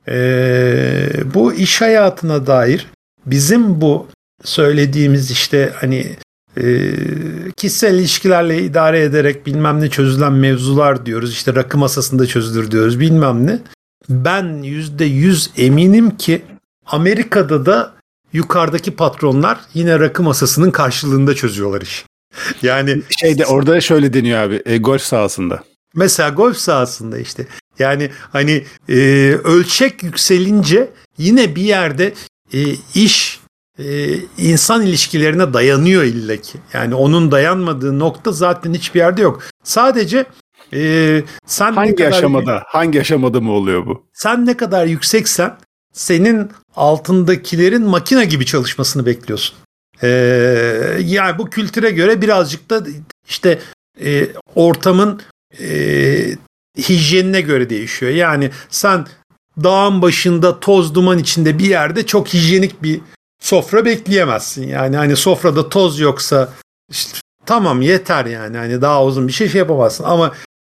Ee, bu iş hayatına dair bizim bu söylediğimiz işte hani e, kişisel ilişkilerle idare ederek bilmem ne çözülen mevzular diyoruz. İşte rakı masasında çözülür diyoruz bilmem ne. Ben yüzde yüz eminim ki Amerika'da da yukarıdaki patronlar yine rakı masasının karşılığında çözüyorlar işi. Yani şeyde orada şöyle deniyor abi e, golf sahasında. Mesela golf sahasında işte. Yani hani e, ölçek yükselince yine bir yerde e, iş e, insan ilişkilerine dayanıyor illaki. Yani onun dayanmadığı nokta zaten hiçbir yerde yok. Sadece e, sen hangi ne kadar, aşamada hangi aşamada mı oluyor bu? Sen ne kadar yükseksen senin altındakilerin makine gibi çalışmasını bekliyorsun. Ee, yani bu kültüre göre birazcık da işte e, ortamın e, hijyenine göre değişiyor. Yani sen dağın başında toz duman içinde bir yerde çok hijyenik bir sofra bekleyemezsin. Yani hani sofrada toz yoksa işte, tamam yeter yani hani daha uzun bir şey, şey yapamazsın. Ama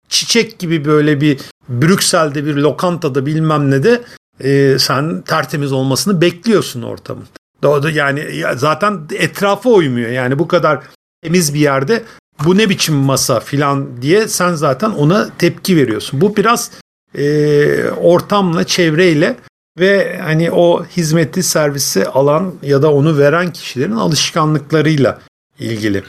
çiçek gibi böyle bir Brüksel'de bir lokantada bilmem ne de e, sen tertemiz olmasını bekliyorsun ortamın. Yani zaten etrafa uymuyor. Yani bu kadar temiz bir yerde bu ne biçim masa filan diye sen zaten ona tepki veriyorsun. Bu biraz e, ortamla, çevreyle ve hani o hizmeti, servisi alan ya da onu veren kişilerin alışkanlıklarıyla ilgili.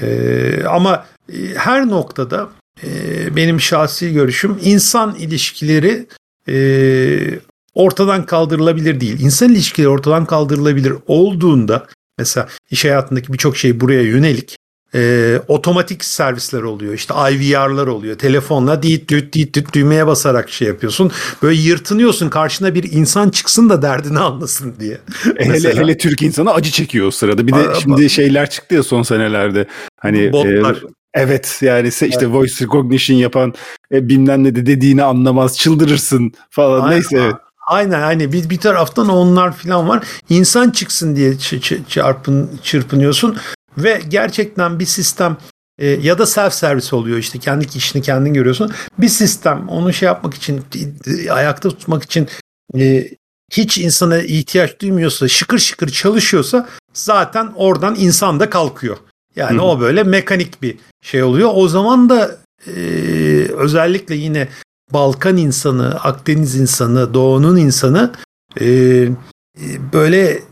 E, ama her noktada e, benim şahsi görüşüm insan ilişkileri alınıyor. E, ortadan kaldırılabilir değil. İnsan ilişkileri ortadan kaldırılabilir olduğunda mesela iş hayatındaki birçok şey buraya yönelik e, otomatik servisler oluyor. İşte I V R'lar oluyor. Telefonla dit dit dit dit düğmeye basarak şey yapıyorsun. Böyle yırtınıyorsun karşına bir insan çıksın da derdini anlasın diye. hele, hele Türk insanı acı çekiyor o sırada. Bir de Araba. Şimdi şeyler çıktı ya son senelerde. Hani botlar. E, Evet yani işte evet. Voice recognition yapan e, bilmem ne de dediğini anlamaz çıldırırsın falan aynen. Neyse evet. Aynen hani bir, bir taraftan onlar falan var. İnsan çıksın diye ç- ç- çarpın, çırpınıyorsun ve gerçekten bir sistem e, ya da self servis oluyor işte kendi işini kendin görüyorsun. Bir sistem onu şey yapmak için ayakta tutmak için e, hiç insana ihtiyaç duymuyorsa, şıkır şıkır çalışıyorsa zaten oradan insan da kalkıyor. Yani Hı-hı. o böyle mekanik bir şey oluyor. O zaman da e, özellikle yine Balkan insanı, Akdeniz insanı, Doğu'nun insanı e, e, böyle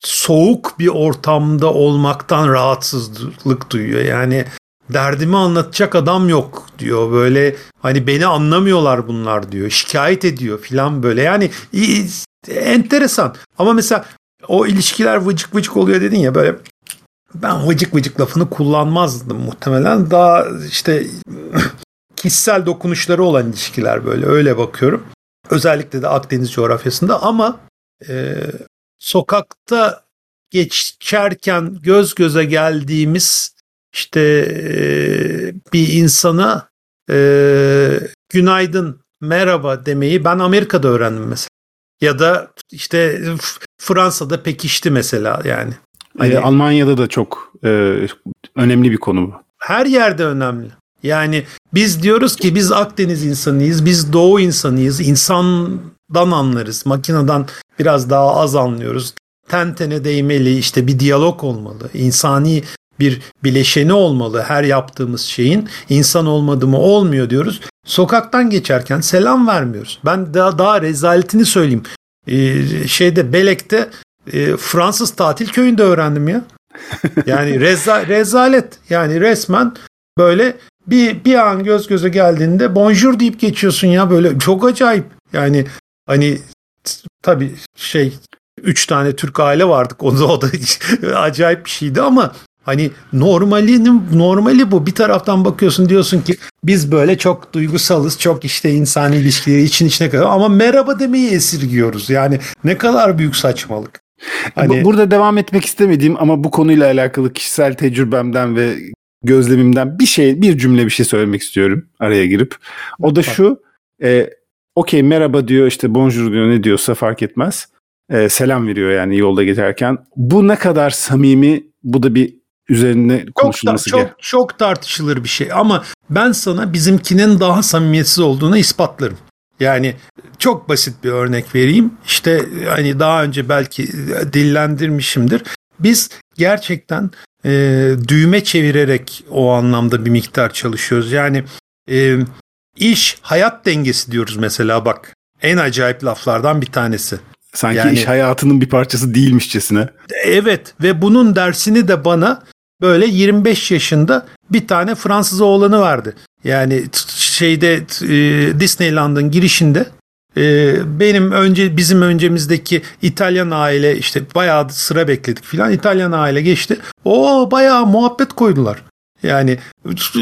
soğuk bir ortamda olmaktan rahatsızlık duyuyor. Yani derdimi anlatacak adam yok diyor. Böyle hani beni anlamıyorlar bunlar diyor. Şikayet ediyor filan böyle. Yani enteresan. Ama mesela o ilişkiler vıcık vıcık oluyor dedin ya böyle. Ben vıcık vıcık lafını kullanmazdım muhtemelen. Daha işte kişisel dokunuşları olan ilişkiler böyle. Öyle bakıyorum. Özellikle de Akdeniz coğrafyasında ama e, sokakta geçerken göz göze geldiğimiz İşte e, bir insana e, günaydın, merhaba demeyi ben Amerika'da öğrendim mesela. Ya da işte Fransa'da pekişti mesela yani. Hani, e, Almanya'da da çok e, önemli bir konu bu. Her yerde önemli. Yani biz diyoruz ki biz Akdeniz insanıyız, biz Doğu insanıyız, insandan anlarız, makineden biraz daha az anlıyoruz. Ten tene değmeli, işte bir diyalog olmalı, insani bir bileşeni olmalı her yaptığımız şeyin. İnsan olmadı mı olmuyor diyoruz. Sokaktan geçerken selam vermiyoruz. Ben daha, daha rezaletini söyleyeyim. Ee, şeyde Belek'te e, Fransız tatil köyünde öğrendim ya. Yani reza, rezalet. Yani resmen böyle bir bir an göz göze geldiğinde bonjour deyip geçiyorsun ya böyle. Çok acayip. Yani hani tabii şey üç tane Türk aile vardık. O da, o da acayip bir şeydi ama hani normalinin normali bu. Bir taraftan bakıyorsun diyorsun ki biz böyle çok duygusalız, çok işte insani ilişkileri için içine kadar ama merhaba demeyi esirgiyoruz. Yani ne kadar büyük saçmalık. Hani... Burada devam etmek istemediğim ama bu konuyla alakalı kişisel tecrübemden ve gözlemimden bir şey, bir cümle bir şey söylemek istiyorum araya girip. O da şu, e, okey merhaba diyor işte bonjour diyor ne diyorsa fark etmez. E, selam veriyor yani yolda geçerken. Bu ne kadar samimi, bu da bir üzerine konuşulması çok, çok, çok tartışılır bir şey ama ben sana bizimkinin daha samimiyetsiz olduğunu ispatlarım. Yani çok basit bir örnek vereyim. İşte hani daha önce belki dillendirmişimdir. Biz gerçekten e, düğme çevirerek o anlamda bir miktar çalışıyoruz. Yani e, iş hayat dengesi diyoruz mesela bak. En acayip laflardan bir tanesi. Sanki yani, iş hayatının bir parçası değilmişçesine. Evet ve bunun dersini de bana böyle yirmi beş yaşında bir tane Fransız oğlanı verdi. Yani şeyde e, Disneyland'ın girişinde e, benim önce bizim öncemizdeki İtalyan aile işte bayağı sıra bekledik filan. İtalyan aile geçti. Oo bayağı muhabbet koydular. Yani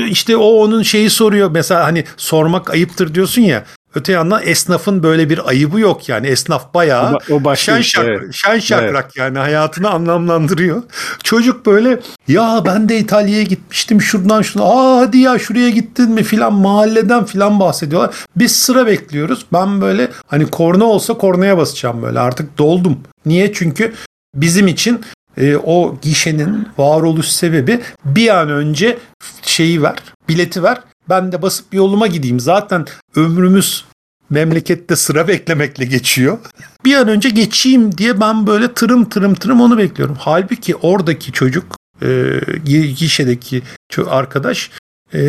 işte o onun şeyi soruyor mesela hani sormak ayıptır diyorsun ya. Öte yandan esnafın böyle bir ayıbı yok yani. Esnaf bayağı o, o şen, şak, evet. şen şakrak evet. Yani hayatını anlamlandırıyor. Çocuk böyle ya ben de İtalya'ya gitmiştim şuradan şuna. Aa hadi ya şuraya gittin mi filan mahalleden filan bahsediyorlar. Biz sıra bekliyoruz. Ben böyle hani korna olsa kornaya basacağım böyle artık doldum. Niye? Çünkü bizim için e, o gişenin varoluş sebebi bir an önce şeyi ver, bileti ver. Ben de basıp yoluma gideyim. Zaten ömrümüz memlekette sıra beklemekle geçiyor. Bir an önce geçeyim diye ben böyle tırım tırım tırım onu bekliyorum. Halbuki oradaki çocuk, e, gişedeki arkadaş e,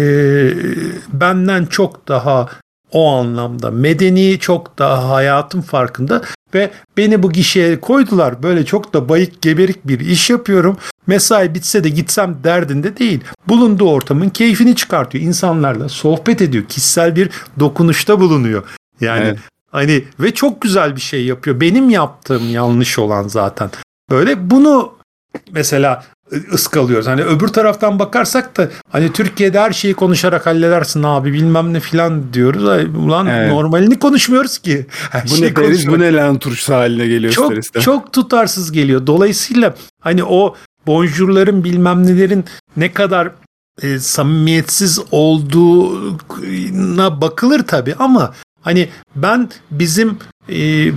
benden çok daha o anlamda medeni, çok daha hayatın farkında ve beni bu gişeye koydular. Böyle çok da bayık geberik bir iş yapıyorum. Mesai bitse de gitsem derdinde değil. Bulunduğu ortamın keyfini çıkartıyor. İnsanlarla sohbet ediyor. Kişisel bir dokunuşta bulunuyor. Yani evet. Hani ve çok güzel bir şey yapıyor. Benim yaptığım yanlış olan zaten. Böyle bunu mesela ıskalıyoruz. Hani öbür taraftan bakarsak da hani Türkiye'de her şeyi konuşarak halledersin abi bilmem ne filan diyoruz. Ay, ulan evet. Normalini konuşmuyoruz ki. Her bu ne deriz bu ne lan turşusu haline geliyor. Çok, çok tutarsız geliyor. Dolayısıyla hani o bonjurların bilmem nelerin ne kadar e, samimiyetsiz olduğuna bakılır tabii ama hani ben bizim e,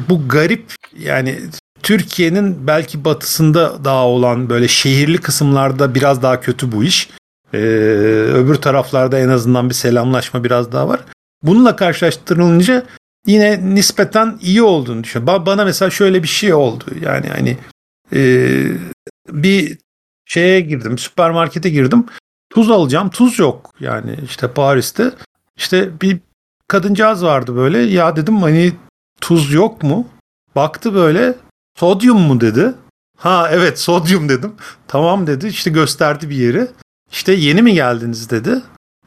bu garip yani Türkiye'nin belki batısında daha olan böyle şehirli kısımlarda biraz daha kötü bu iş. E, öbür taraflarda en azından bir selamlaşma biraz daha var. Bununla karşılaştırılınca yine nispeten iyi olduğunu düşünüyorum. Bana mesela şöyle bir şey oldu. Yani hani e, bir şeye girdim, süpermarkete girdim. Tuz alacağım, tuz yok. Yani işte Paris'te işte bir kadıncağız vardı böyle. Ya dedim hani tuz yok mu? Baktı böyle, sodyum mu dedi. Ha evet sodyum dedim. Tamam dedi, işte gösterdi bir yeri. İşte yeni mi geldiniz dedi.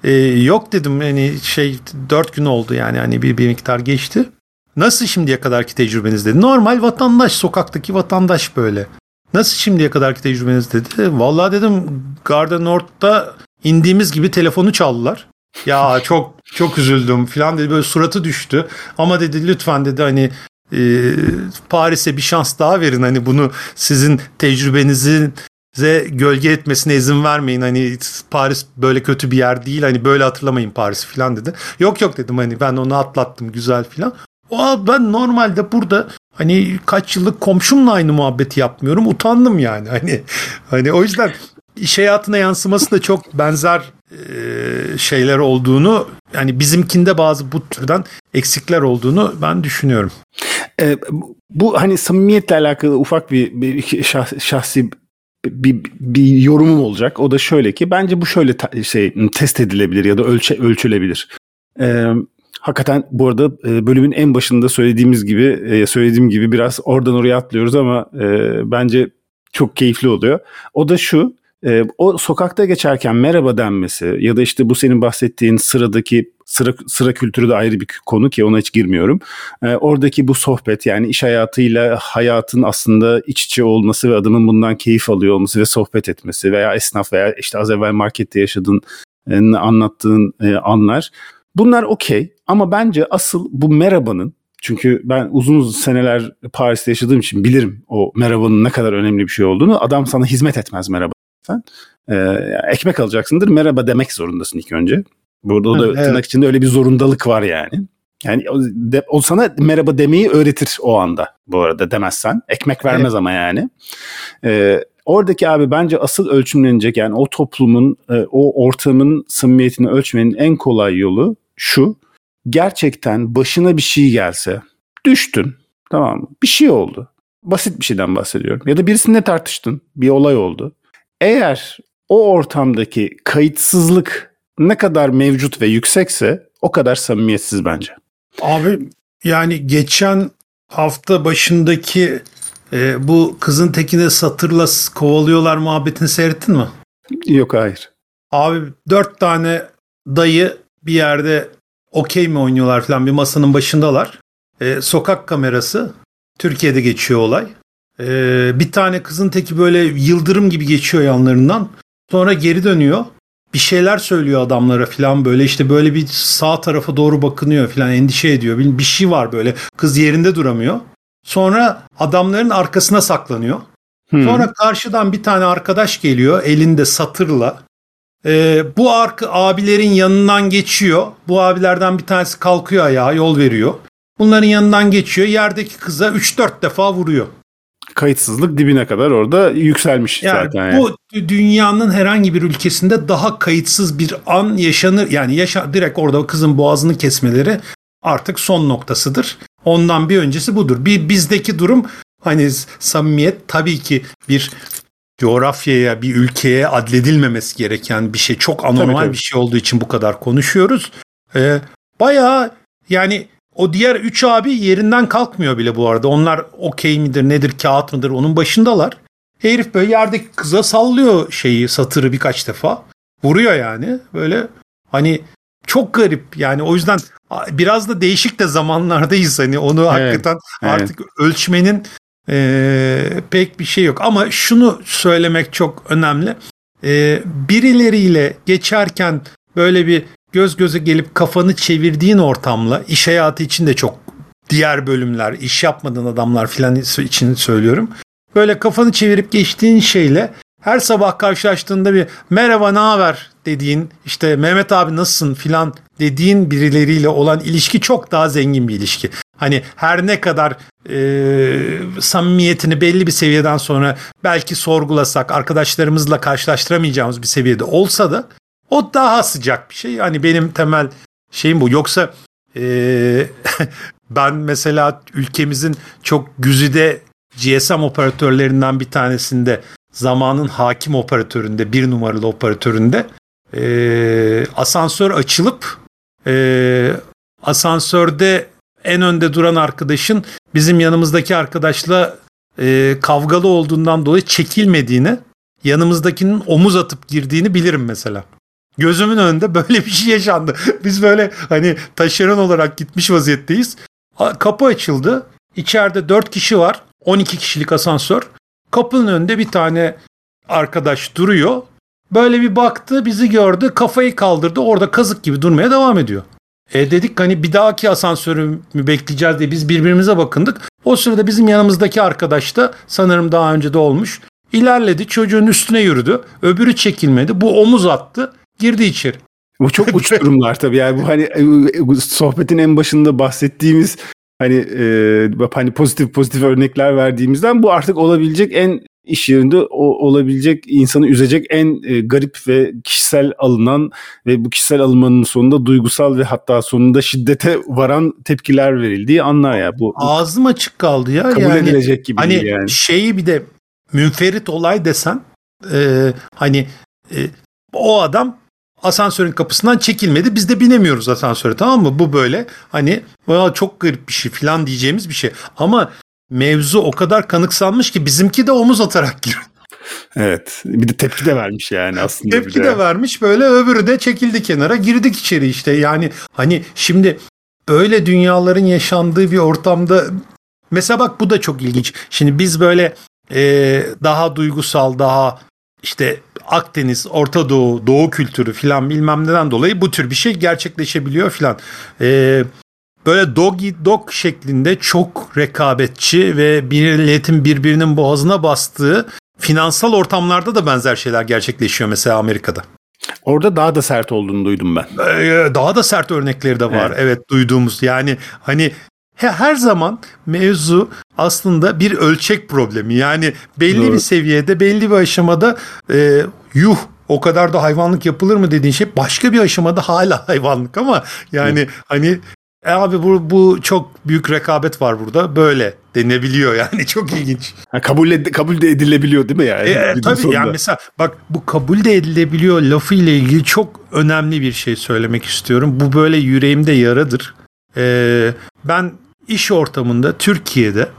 Ee, yok dedim, yani şey dört gün oldu yani hani bir, bir miktar geçti. Nasıl şimdiye kadarki tecrübeniz dedi. Normal vatandaş, sokaktaki vatandaş böyle. Nasıl şimdiye kadarki tecrübeniz dedi. Vallahi dedim Garda Nord'da indiğimiz gibi telefonu çaldılar. Ya çok çok üzüldüm falan dedi, böyle suratı düştü. Ama dedi lütfen dedi hani e, Paris'e bir şans daha verin, hani bunu sizin tecrübenizin size gölge etmesine izin vermeyin. Hani Paris böyle kötü bir yer değil. Hani böyle hatırlamayın Paris'i falan dedi. Yok yok dedim hani ben onu atlattım güzel falan. Aa, ben normalde burada hani kaç yıllık komşumla aynı muhabbeti yapmıyorum. Utandım yani. Hani hani o yüzden iş hayatına yansıması da çok benzer e, şeyler olduğunu, yani bizimkinde bazı bu türden eksikler olduğunu ben düşünüyorum. E, bu hani samimiyetle alakalı ufak bir, bir şah, şahsi Bir, bir yorumum olacak. O da şöyle ki bence bu şöyle ta- şey test edilebilir ya da ölçe ölçülebilir. Ee, hakikaten bu arada bölümün en başında söylediğimiz gibi söylediğim gibi biraz oradan oraya atlıyoruz ama e, bence çok keyifli oluyor. O da şu, e, o sokakta geçerken merhaba denmesi ya da işte bu senin bahsettiğin sıradaki sıra sıra kültürü de ayrı bir konu ki ona hiç girmiyorum. Ee, oradaki bu sohbet, yani iş hayatıyla hayatın aslında iç içe olması ve adamın bundan keyif alıyor olması ve sohbet etmesi veya esnaf veya işte az evvel markette yaşadığın e, anlattığın e, anlar. Bunlar okey ama bence asıl bu merhabanın, çünkü ben uzun uzun seneler Paris'te yaşadığım için bilirim o merhabanın ne kadar önemli bir şey olduğunu. Adam sana hizmet etmez merhaba. Ee, ekmek alacaksındır, merhaba demek zorundasın ilk önce. Burada o da evet, tırnak içinde öyle bir zorundalık var yani. Yani o, de, o sana merhaba demeyi öğretir o anda. Bu arada demezsen ekmek vermez evet. Ama yani. Ee, oradaki abi bence asıl ölçümlenecek, yani o toplumun, o ortamın samimiyetini ölçmenin en kolay yolu şu. Gerçekten başına bir şey gelse, düştün, tamam mı? Bir şey oldu. Basit bir şeyden bahsediyorum. Ya da birisininle tartıştın, bir olay oldu. Eğer o ortamdaki kayıtsızlık ne kadar mevcut ve yüksekse o kadar samimiyetsiz bence. Abi yani geçen hafta başındaki e, bu kızın tekine satırla kovalıyorlar muhabbetini seyrettin mi? Yok, hayır. Abi dört tane dayı bir yerde okey mi oynuyorlar falan, bir masanın başındalar. E, sokak kamerası, Türkiye'de geçiyor olay. E, bir tane kızın teki böyle yıldırım gibi geçiyor yanlarından. Sonra geri dönüyor. Bir şeyler söylüyor adamlara falan, böyle işte böyle bir sağ tarafa doğru bakınıyor falan, endişe ediyor. Bir şey var böyle, kız yerinde duramıyor. Sonra adamların arkasına saklanıyor. Hmm. Sonra karşıdan bir tane arkadaş geliyor elinde satırla. Ee, bu arka abilerin yanından geçiyor. Bu abilerden bir tanesi kalkıyor ayağa, yol veriyor. Bunların yanından geçiyor, yerdeki kıza üç dört defa vuruyor. Kayıtsızlık dibine kadar orada yükselmiş yani zaten. Yani bu dünyanın herhangi bir ülkesinde daha kayıtsız bir an yaşanır. Yani yaşa, direkt orada kızın boğazını kesmeleri artık son noktasıdır. Ondan bir öncesi budur. Bir, bizdeki durum hani samimiyet tabii ki bir coğrafyaya, bir ülkeye adledilmemesi gereken bir şey. Çok anormal tabii, tabii. bir şey olduğu için bu kadar konuşuyoruz. Ee, bayağı yani... O diğer üç abi yerinden kalkmıyor bile bu arada. Onlar okey midir nedir, kağıt mıdır, onun başındalar. Herif böyle yerdeki kıza sallıyor şeyi, satırı birkaç defa. Vuruyor yani böyle, hani çok garip yani. O yüzden biraz da değişik de zamanlardayız hani, onu evet, hakikaten evet. artık ölçmenin e, pek bir şey yok. Ama şunu söylemek çok önemli. E, birileriyle geçerken böyle bir göz göze gelip kafanı çevirdiğin ortamla, iş hayatı için de çok, diğer bölümler, iş yapmadığın adamlar filan için söylüyorum. Böyle kafanı çevirip geçtiğin şeyle her sabah karşılaştığında bir merhaba ne haber dediğin, işte Mehmet abi nasılsın filan dediğin birileriyle olan ilişki çok daha zengin bir ilişki. Hani her ne kadar e, samimiyetini belli bir seviyeden sonra belki sorgulasak, arkadaşlarımızla karşılaştıramayacağımız bir seviyede olsa da o daha sıcak bir şey. Hani benim temel şeyim bu. Yoksa Ee, ben mesela ülkemizin çok güzide G S M operatörlerinden bir tanesinde, zamanın hakim operatöründe, bir numaralı operatöründe e, asansör açılıp e, asansörde en önde duran arkadaşın bizim yanımızdaki arkadaşla e, kavgalı olduğundan dolayı çekilmediğini, yanımızdakinin omuz atıp girdiğini bilirim mesela. Gözümün önünde böyle bir şey yaşandı. Biz böyle hani taşeron olarak gitmiş vaziyetteyiz. Kapı açıldı. İçeride dört kişi var. on iki kişilik asansör. Kapının önünde bir tane arkadaş duruyor. Böyle bir baktı, bizi gördü, kafayı kaldırdı. Orada kazık gibi durmaya devam ediyor. E dedik hani bir dahaki asansörü mü bekleyeceğiz diye biz birbirimize bakındık. O sırada bizim yanımızdaki arkadaş da sanırım daha önce de olmuş. İlerledi, çocuğun üstüne yürüdü. Öbürü çekilmedi. Bu omuz attı. Girdi içeri. Bu çok uç durumlar tabii. Yani bu hani sohbetin en başında bahsettiğimiz hani e, hani pozitif pozitif örnekler verdiğimizden bu artık olabilecek en iş yerinde o, olabilecek insanı üzecek en e, garip ve kişisel alınan ve bu kişisel alınmanın sonunda duygusal ve hatta sonunda şiddete varan tepkiler verildiği anlar ya bu. Ağzım açık kaldı ya. Kabul yani, edilecek gibi hani yani. Şeyi bir de münferit olay desen e, hani e, o adam asansörün kapısından çekilmedi. Biz de binemiyoruz asansöre, tamam mı? Bu böyle hani çok garip bir şey falan diyeceğimiz bir şey. Ama mevzu o kadar kanıksanmış ki bizimki de omuz atarak giriyor. Evet. Bir de tepki de vermiş yani aslında. Tepki de. de vermiş böyle, öbürü de çekildi kenara, girdik içeri işte. Yani hani şimdi böyle dünyaların yaşandığı bir ortamda mesela bak bu da çok ilginç. Şimdi biz böyle ee, daha duygusal, daha işte Akdeniz, Orta Doğu, Doğu kültürü filan bilmem neden dolayı bu tür bir şey gerçekleşebiliyor filan. Ee, böyle dog eat dog şeklinde çok rekabetçi ve milletin birbirinin boğazına bastığı finansal ortamlarda da benzer şeyler gerçekleşiyor mesela Amerika'da. Orada daha da sert olduğunu duydum ben. Ee, daha da sert örnekleri de var. Evet, evet duyduğumuz yani hani... Her zaman mevzu aslında bir ölçek problemi. Yani belli Doğru. bir seviyede, belli bir aşamada e, yuh o kadar da hayvanlık yapılır mı dediğin şey başka bir aşamada hala hayvanlık ama yani Hı. hani e abi bu, bu çok büyük rekabet var burada böyle denebiliyor yani çok ilginç. Ha, kabul, ed- kabul de edilebiliyor değil mi yani? E, tabii sonunda. Yani mesela bak bu kabul de edilebiliyor lafı ile ilgili çok önemli bir şey söylemek istiyorum. Bu böyle yüreğimde yaradır. E, ben iş ortamında Türkiye'de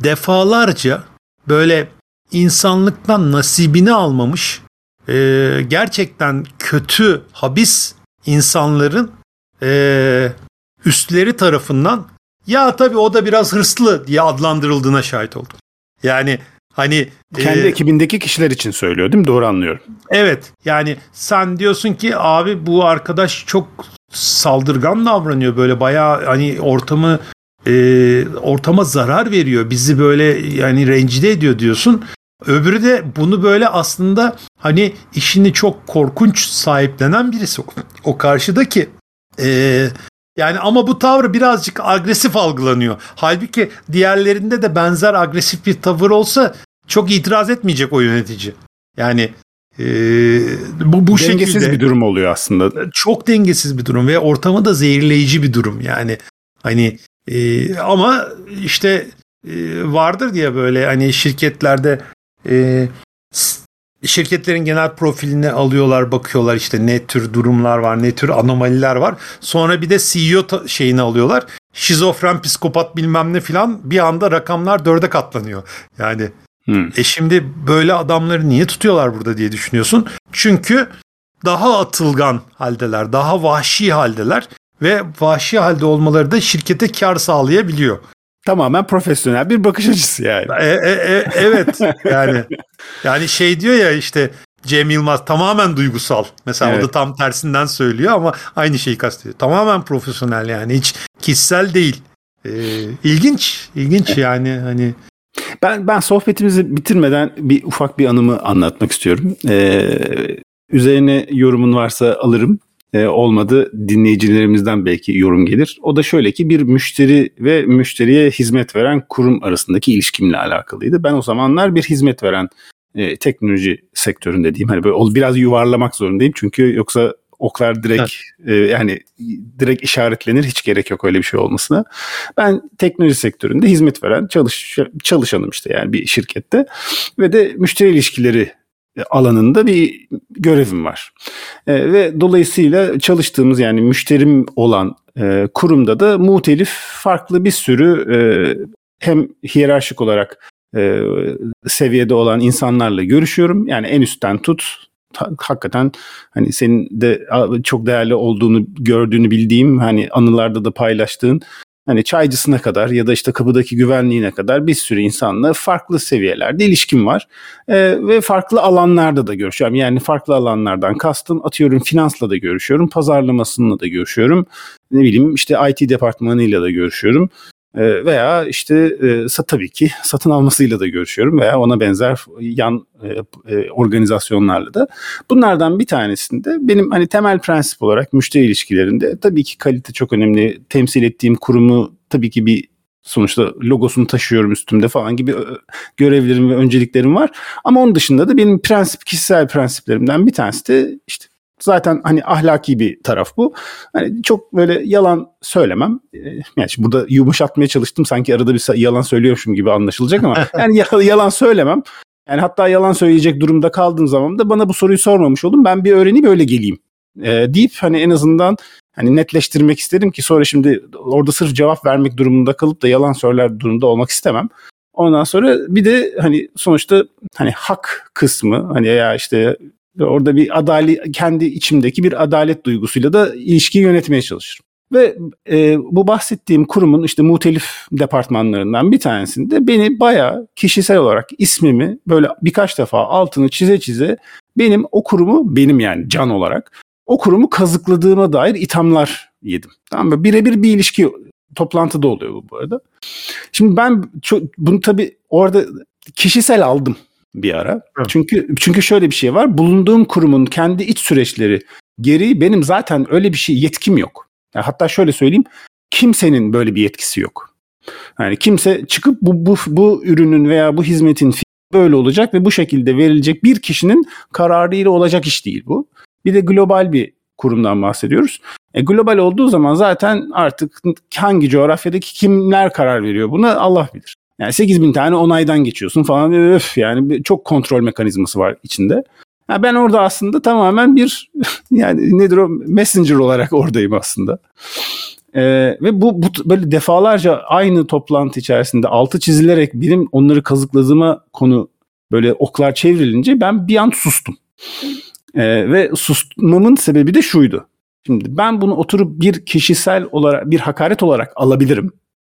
defalarca böyle insanlıktan nasibini almamış e, gerçekten kötü habis insanların e, üstleri tarafından ya tabii o da biraz hırslı diye adlandırıldığına şahit oldum. Yani hani kendi e, ekibindeki kişiler için söylüyor değil mi? Doğru anlıyorum. Evet yani sen diyorsun ki abi bu arkadaş çok saldırgan davranıyor böyle bayağı hani ortamı E, ortama zarar veriyor, bizi böyle yani rencide ediyor diyorsun. Öbürü de bunu böyle aslında hani işini çok korkunç sahiplenen birisi. O karşıdaki e, yani ama bu tavrı birazcık agresif algılanıyor. Halbuki diğerlerinde de benzer agresif bir tavır olsa çok itiraz etmeyecek o yönetici. Yani e, bu, bu şekilde. Dengesiz bir durum oluyor aslında. Çok dengesiz bir durum ve ortamı da zehirleyici bir durum yani. Hani Ee, ama işte e, vardır diye böyle hani şirketlerde e, şirketlerin genel profilini alıyorlar, bakıyorlar işte ne tür durumlar var, ne tür anomaliler var. Sonra bir de C E O ta- şeyini alıyorlar. Şizofren, psikopat bilmem ne filan, bir anda rakamlar dörde katlanıyor. Yani hmm. e şimdi böyle adamları niye tutuyorlar burada diye düşünüyorsun. Çünkü daha atılgan haldeler, daha vahşi haldeler. Ve vahşi halde olmaları da şirkete kar sağlayabiliyor. Tamamen profesyonel bir bakış açısı yani. E, e, e, evet yani yani şey diyor ya işte Cem Yılmaz tamamen duygusal. Mesela evet. O da tam tersinden söylüyor ama aynı şeyi kastediyor. Tamamen profesyonel yani hiç kişisel değil. Ee, ilginç, ilginç yani hani. Ben ben sohbetimizi bitirmeden bir ufak bir anımı anlatmak istiyorum. Ee, üzerine yorumun varsa alırım. Olmadı dinleyicilerimizden belki yorum gelir. O da şöyle ki bir müşteri ve müşteriye hizmet veren kurum arasındaki ilişkimle alakalıydı. Ben o zamanlar bir hizmet veren e, teknoloji sektöründe diyeyim. Hani böyle biraz yuvarlamak zorundayım çünkü yoksa oklar direkt evet. e, yani direkt işaretlenir. Hiç gerek yok öyle bir şey olmasına. Ben teknoloji sektöründe hizmet veren çalış, çalışanım işte yani bir şirkette ve de müşteri ilişkileri alanında bir görevim var. E, ve dolayısıyla çalıştığımız yani müşterim olan e, kurumda da muhtelif farklı bir sürü e, hem hiyerarşik olarak e, seviyede olan insanlarla görüşüyorum. Yani en üstten tut hakikaten hani senin de çok değerli olduğunu gördüğünü bildiğim hani anılarda da paylaştığın hani çaycısına kadar ya da işte kapıdaki güvenliğine kadar bir sürü insanla farklı seviyelerde ilişkim var. Ee, ve farklı alanlarda da görüşüyorum. Yani farklı alanlardan kastım atıyorum finansla da görüşüyorum, pazarlamasıyla da görüşüyorum. Ne bileyim işte I T departmanıyla da görüşüyorum. Ee, veya işte e, tabii ki satın almasıyla da görüşüyorum veya ona benzer yan e, e, organizasyonlarla da. Bunlardan bir tanesinde benim hani temel prensip olarak müşteri ilişkilerinde tabii ki kalite çok önemli. Temsil ettiğim kurumu tabii ki bir sonuçta logosunu taşıyorum üstümde falan gibi görevlerim ve önceliklerim var. Ama onun dışında da benim prensip kişisel prensiplerimden bir tanesi de işte zaten hani ahlaki bir taraf bu. Hani çok böyle yalan söylemem. Yani burada yumuşatmaya çalıştım. Sanki arada bir yalan söylüyormuşum gibi anlaşılacak ama yani yalan söylemem. Yani hatta yalan söyleyecek durumda kaldığım zaman da bana bu soruyu sormamış oldum. Ben bir öğreneyim öyle geleyim ee, deyip hani en azından hani netleştirmek istedim ki sonra şimdi orada sırf cevap vermek durumunda kalıp da yalan söyler durumda olmak istemem. Ondan sonra bir de hani sonuçta hani hak kısmı hani ya işte orada bir adalet, kendi içimdeki bir adalet duygusuyla da ilişkiyi yönetmeye çalışırım. Ve e, bu bahsettiğim kurumun işte muhtelif departmanlarından bir tanesinde beni bayağı kişisel olarak ismimi böyle birkaç defa altını çize çize benim o kurumu, benim yani can olarak o kurumu kazıkladığıma dair ithamlar yedim. Tamam mı? Birebir bir ilişki toplantıda oluyor bu, bu arada. Şimdi ben çok, bunu tabii orada kişisel aldım bir ara. Evet. Çünkü çünkü şöyle bir şey var. Bulunduğum kurumun kendi iç süreçleri gereği benim zaten öyle bir şey yetkim yok. Yani hatta şöyle söyleyeyim. Kimsenin böyle bir yetkisi yok. Yani kimse çıkıp bu bu bu ürünün veya bu hizmetin böyle olacak ve bu şekilde verilecek bir kişinin kararıyla olacak iş değil bu. Bir de global bir kurumdan bahsediyoruz. E, global olduğu zaman zaten artık hangi coğrafyadaki kimler karar veriyor buna Allah bilir. Yani sekiz bin tane onaydan geçiyorsun falan. Öf yani çok kontrol mekanizması var içinde. Yani ben orada aslında tamamen bir yani nedir o messenger olarak oradayım aslında. Ee, ve bu, bu böyle defalarca aynı toplantı içerisinde altı çizilerek benim onları kazıkladığıma konu böyle oklar çevrilince ben bir an sustum. Ee, ve susmamın sebebi de şuydu. Şimdi ben bunu oturup bir kişisel olarak bir hakaret olarak alabilirim.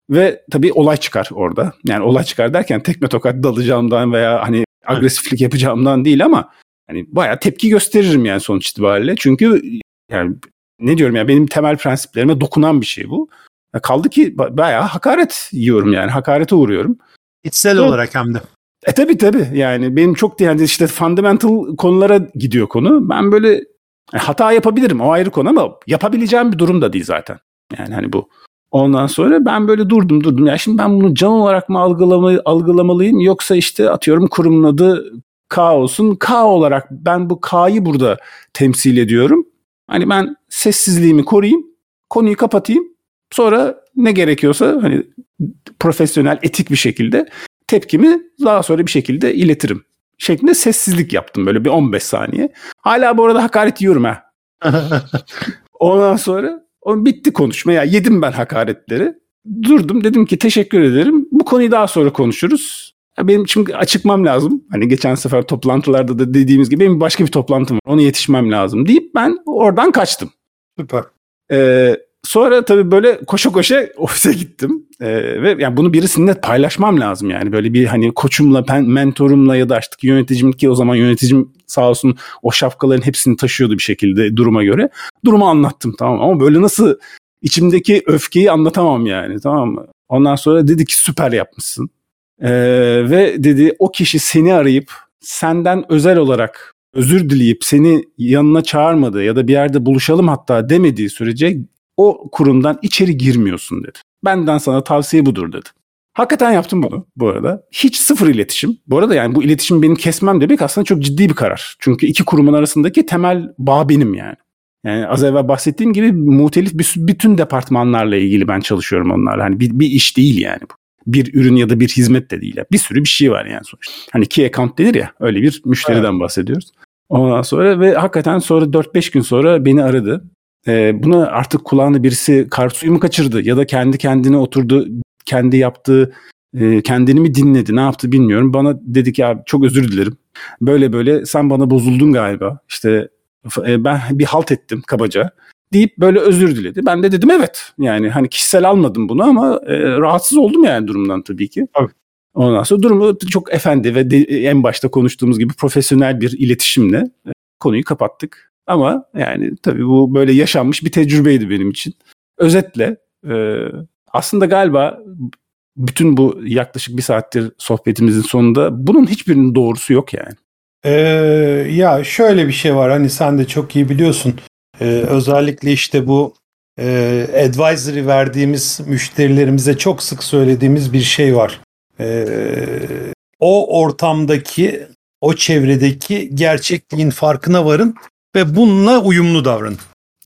Ve tabii olay çıkar orada. Yani olay çıkar derken tekme tokat dalacağımdan veya hani agresiflik yapacağımdan değil ama hani bayağı tepki gösteririm yani sonuç itibariyle. Çünkü yani ne diyorum ya yani benim temel prensiplerime dokunan bir şey bu. Ya kaldı ki bayağı hakaret yiyorum yani. Hakarete uğruyorum. İçsel evet. olarak hem de. E tabii tabii. Yani benim çok yani işte fundamental konulara gidiyor konu. Ben böyle yani hata yapabilirim. O ayrı konu ama yapabileceğim bir durum da değil zaten. Yani hani bu. Ondan sonra ben böyle durdum durdum. Ya şimdi ben bunu can olarak mı algılama, algılamalıyım yoksa işte atıyorum kurumun adı K olsun. K olarak ben bu K'yı burada temsil ediyorum. Hani ben sessizliğimi koruyayım, konuyu kapatayım. Sonra ne gerekiyorsa hani profesyonel, etik bir şekilde tepkimi daha sonra bir şekilde iletirim. Şeklinde sessizlik yaptım böyle bir on beş saniye. Hala bu arada hakaret yiyorum ha. Ondan sonra... O bitti konuşma ya yedim ben hakaretleri. Durdum dedim ki teşekkür ederim. Bu konuyu daha sonra konuşuruz. Ya benim şimdi açıkmam lazım. Hani geçen sefer toplantılarda da dediğimiz gibi benim başka bir toplantım var. Ona yetişmem lazım deyip ben oradan kaçtım. Süper. Ee, sonra tabii böyle koşa koşa ofise gittim. Ee, ve yani bunu birisininle paylaşmam lazım yani. Böyle bir hani koçumla, ben, mentorumla ya da artık yöneticim ki o zaman yöneticim sağ olsun o şapkaların hepsini taşıyordu bir şekilde duruma göre. Durumu anlattım tamam ama böyle nasıl içimdeki öfkeyi anlatamam yani tamam mı? Ondan sonra dedi ki süper yapmışsın. Ee, ve dedi o kişi seni arayıp senden özel olarak özür dileyip seni yanına çağırmadı ya da bir yerde buluşalım hatta demediği sürece o kurumdan içeri girmiyorsun dedi. Benden sana tavsiye budur dedi. Hakikaten yaptım bunu bu arada. Hiç sıfır iletişim. Bu arada yani bu iletişimi benim kesmem demek aslında çok ciddi bir karar. Çünkü iki kurumun arasındaki temel bağ benim yani. Yani az evvel bahsettiğim gibi muhtelif bütün departmanlarla ilgili ben çalışıyorum onlarla. Hani bir, bir iş değil yani bu. Bir ürün ya da bir hizmet de değil. Bir sürü bir şey var yani sonuçta. Hani key account denir ya, öyle bir müşteriden evet. bahsediyoruz. Ondan sonra ve hakikaten sonra dört beş gün sonra beni aradı. Ee, buna artık kulağını birisi kar suyu mu kaçırdı ya da kendi kendine oturdu, kendi yaptığı, e, kendini mi dinledi, ne yaptı bilmiyorum. Bana dedi ki ya çok özür dilerim. Böyle böyle sen bana bozuldun galiba. İşte e, ben bir halt ettim kabaca deyip böyle özür diledi. Ben de dedim evet. Yani hani kişisel almadım bunu ama e, rahatsız oldum yani durumdan tabii ki. Tabii. Ondan sonra durumu çok efendi ve de, en başta konuştuğumuz gibi profesyonel bir iletişimle e, konuyu kapattık. Ama yani tabii bu böyle yaşanmış bir tecrübeydi benim için. Özetle e, aslında galiba bütün bu yaklaşık bir saattir sohbetimizin sonunda bunun hiçbirinin doğrusu yok yani. Ee, ya şöyle bir şey var, hani sen de çok iyi biliyorsun. Ee, özellikle işte bu e, advisory verdiğimiz müşterilerimize çok sık söylediğimiz bir şey var. Ee, o ortamdaki, o çevredeki gerçekliğin farkına varın ve bununla uyumlu davranın.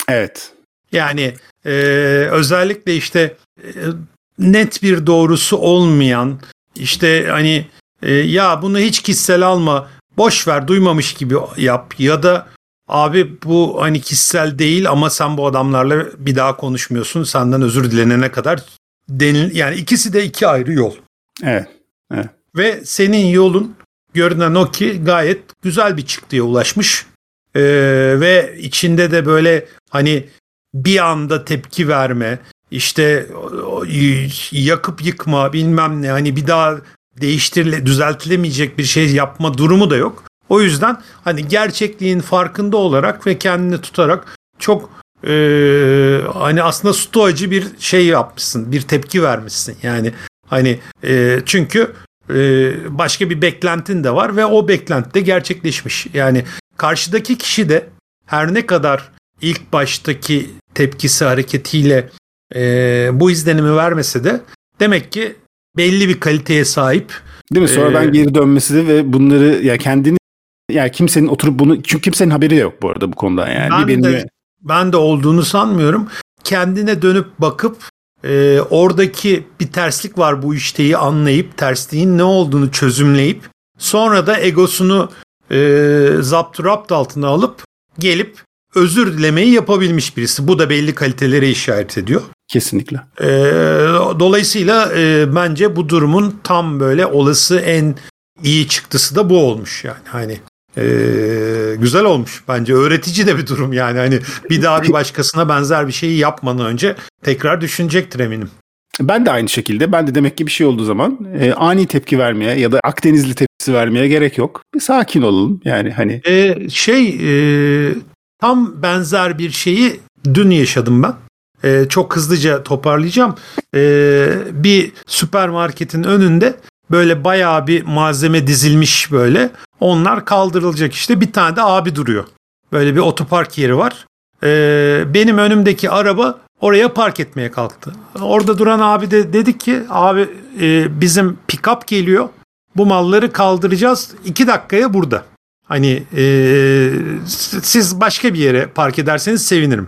Evet. Yani e, özellikle işte e, net bir doğrusu olmayan, işte hani e, ya bunu hiç kişisel alma, boş ver, duymamış gibi yap ya da abi bu hani kişisel değil ama sen bu adamlarla bir daha konuşmuyorsun, senden özür dilenene kadar denil, yani ikisi de iki ayrı yol. Evet, evet. Ve senin yolun görünen o ki gayet güzel bir çıktıya ulaşmış. Ee, ve içinde de böyle hani bir anda tepki verme, işte yakıp yıkma bilmem ne, hani bir daha değiştirile düzeltilemeyecek bir şey yapma durumu da yok. O yüzden hani gerçekliğin farkında olarak ve kendini tutarak çok e, hani aslında stoacı bir şey yapmışsın, bir tepki vermişsin yani hani e, çünkü e, başka bir beklentin de var ve o beklenti de gerçekleşmiş yani. Karşıdaki kişi de her ne kadar ilk baştaki tepkisi hareketiyle e, bu izlenimi vermese de demek ki belli bir kaliteye sahip. Değil mi? Sonradan ee, geri dönmesi de ve bunları ya yani kendini ya yani kimsenin oturup bunu, çünkü kimsenin haberi yok bu arada bu konuda yani. Ben Benim de mi? ben de olduğunu sanmıyorum. Kendine dönüp bakıp e, oradaki bir terslik var bu işteyi anlayıp tersliğin ne olduğunu çözümleyip sonra da egosunu E, zapt rapt altına alıp gelip özür dilemeyi yapabilmiş birisi. Bu da belli kalitelere işaret ediyor. Kesinlikle. E, dolayısıyla e, bence bu durumun tam böyle olası en iyi çıktısı da bu olmuş yani. Hani e, güzel olmuş bence. Öğretici de bir durum yani. Hani bir daha bir başkasına benzer bir şeyi yapmadan önce tekrar düşünecektir eminim. Ben de aynı şekilde. Ben de demek ki bir şey olduğu zaman e, ani tepki vermeye ya da Akdenizli tepkisi vermeye gerek yok. Bir sakin olalım yani hani. E, şey e, tam benzer bir şeyi dün yaşadım ben. E, çok hızlıca toparlayacağım. E, bir süpermarketin önünde böyle bayağı bir malzeme dizilmiş böyle. Onlar kaldırılacak işte. Bir tane de abi duruyor. Böyle bir otopark yeri var. E, benim önümdeki araba oraya park etmeye kalktı. Orada duran abi de dedi ki abi e, bizim pick-up geliyor. Bu malları kaldıracağız. iki dakikaya burada. Hani e, siz başka bir yere park ederseniz sevinirim.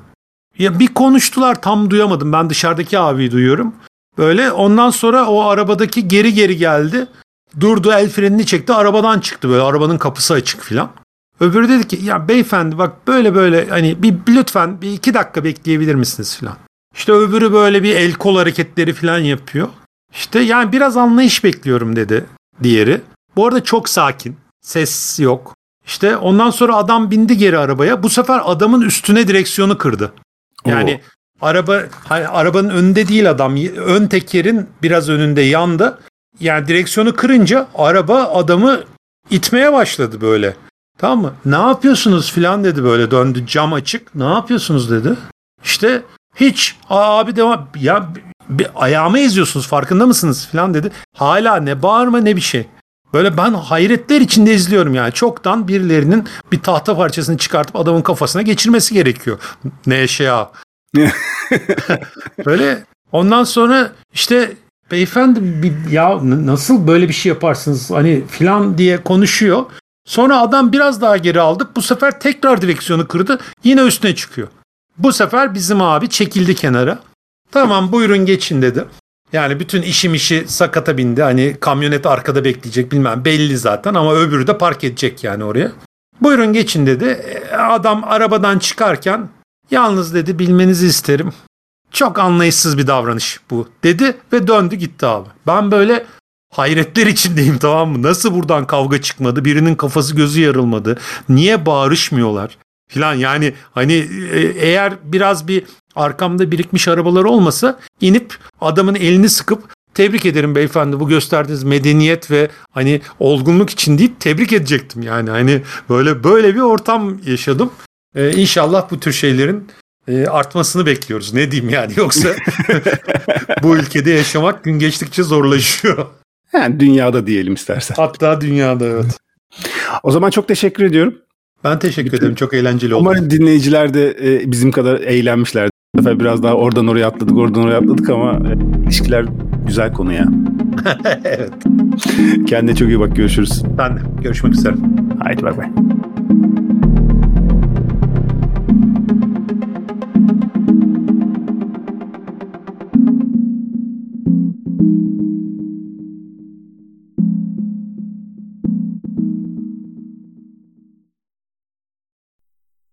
Ya bir konuştular, tam duyamadım. Ben dışarıdaki abiyi duyuyorum. Böyle ondan sonra o arabadaki geri geri geldi. Durdu, el frenini çekti. Arabadan çıktı böyle. Arabanın kapısı açık filan. Öbürü dedi ki ya beyefendi bak böyle böyle hani bir lütfen bir iki dakika bekleyebilir misiniz filan. İşte öbürü böyle bir el kol hareketleri filan yapıyor. İşte yani biraz anlayış bekliyorum dedi diğeri. Bu arada çok sakin. Ses yok. İşte ondan sonra adam bindi geri arabaya. Bu sefer adamın üstüne direksiyonu kırdı. Yani Oo. araba hani arabanın önünde değil adam. Ön tekerin biraz önünde yandı. Yani direksiyonu kırınca araba adamı itmeye başladı böyle. Tamam mı? Ne yapıyorsunuz filan dedi böyle, döndü, cam açık. Ne yapıyorsunuz dedi. İşte hiç abi devam ya bir ayağımı eziyorsunuz farkında mısınız filan dedi. Hala ne bağırma ne bir şey. Böyle ben hayretler içinde izliyorum yani. Çoktan birilerinin bir tahta parçasını çıkartıp adamın kafasına geçirmesi gerekiyor. Ne eşya. Böyle ondan sonra işte beyefendi ya nasıl böyle bir şey yaparsınız hani filan diye konuşuyor. Sonra adam biraz daha geri aldık. Bu sefer tekrar direksiyonu kırdı. Yine üstüne çıkıyor. Bu sefer bizim abi çekildi kenara. Tamam buyurun geçin dedi. Yani bütün işim işi sakata bindi. Hani kamyonet arkada bekleyecek bilmem belli zaten ama öbürü de park edecek yani oraya. Buyurun geçin dedi. Adam arabadan çıkarken yalnız dedi bilmenizi isterim. Çok anlayışsız bir davranış bu dedi ve döndü gitti abi. Ben böyle hayretler içindeyim, tamam mı? Nasıl buradan kavga çıkmadı? Birinin kafası gözü yarılmadı. Niye bağırışmıyorlar? Filan yani hani eğer biraz bir arkamda birikmiş arabalar olmasa inip adamın elini sıkıp tebrik ederim beyefendi bu gösterdiğiniz medeniyet ve hani olgunluk için değil tebrik edecektim yani hani böyle böyle bir ortam yaşadım. Ee, inşallah bu tür şeylerin e, artmasını bekliyoruz. Ne diyeyim yani yoksa bu ülkede yaşamak gün geçtikçe zorlaşıyor. Yani dünyada diyelim istersen. Hatta dünyada evet. O zaman çok teşekkür ediyorum. Ben teşekkür ederim. Çok eğlenceli oldu. Umarım dinleyiciler de bizim kadar eğlenmişlerdi. Bu sefer biraz daha oradan oraya atladık, oradan oraya atladık ama ilişkiler güzel konu ya. Evet. Kendine çok iyi bak. Görüşürüz. Ben de. Görüşmek üzere. Haydi bay bay.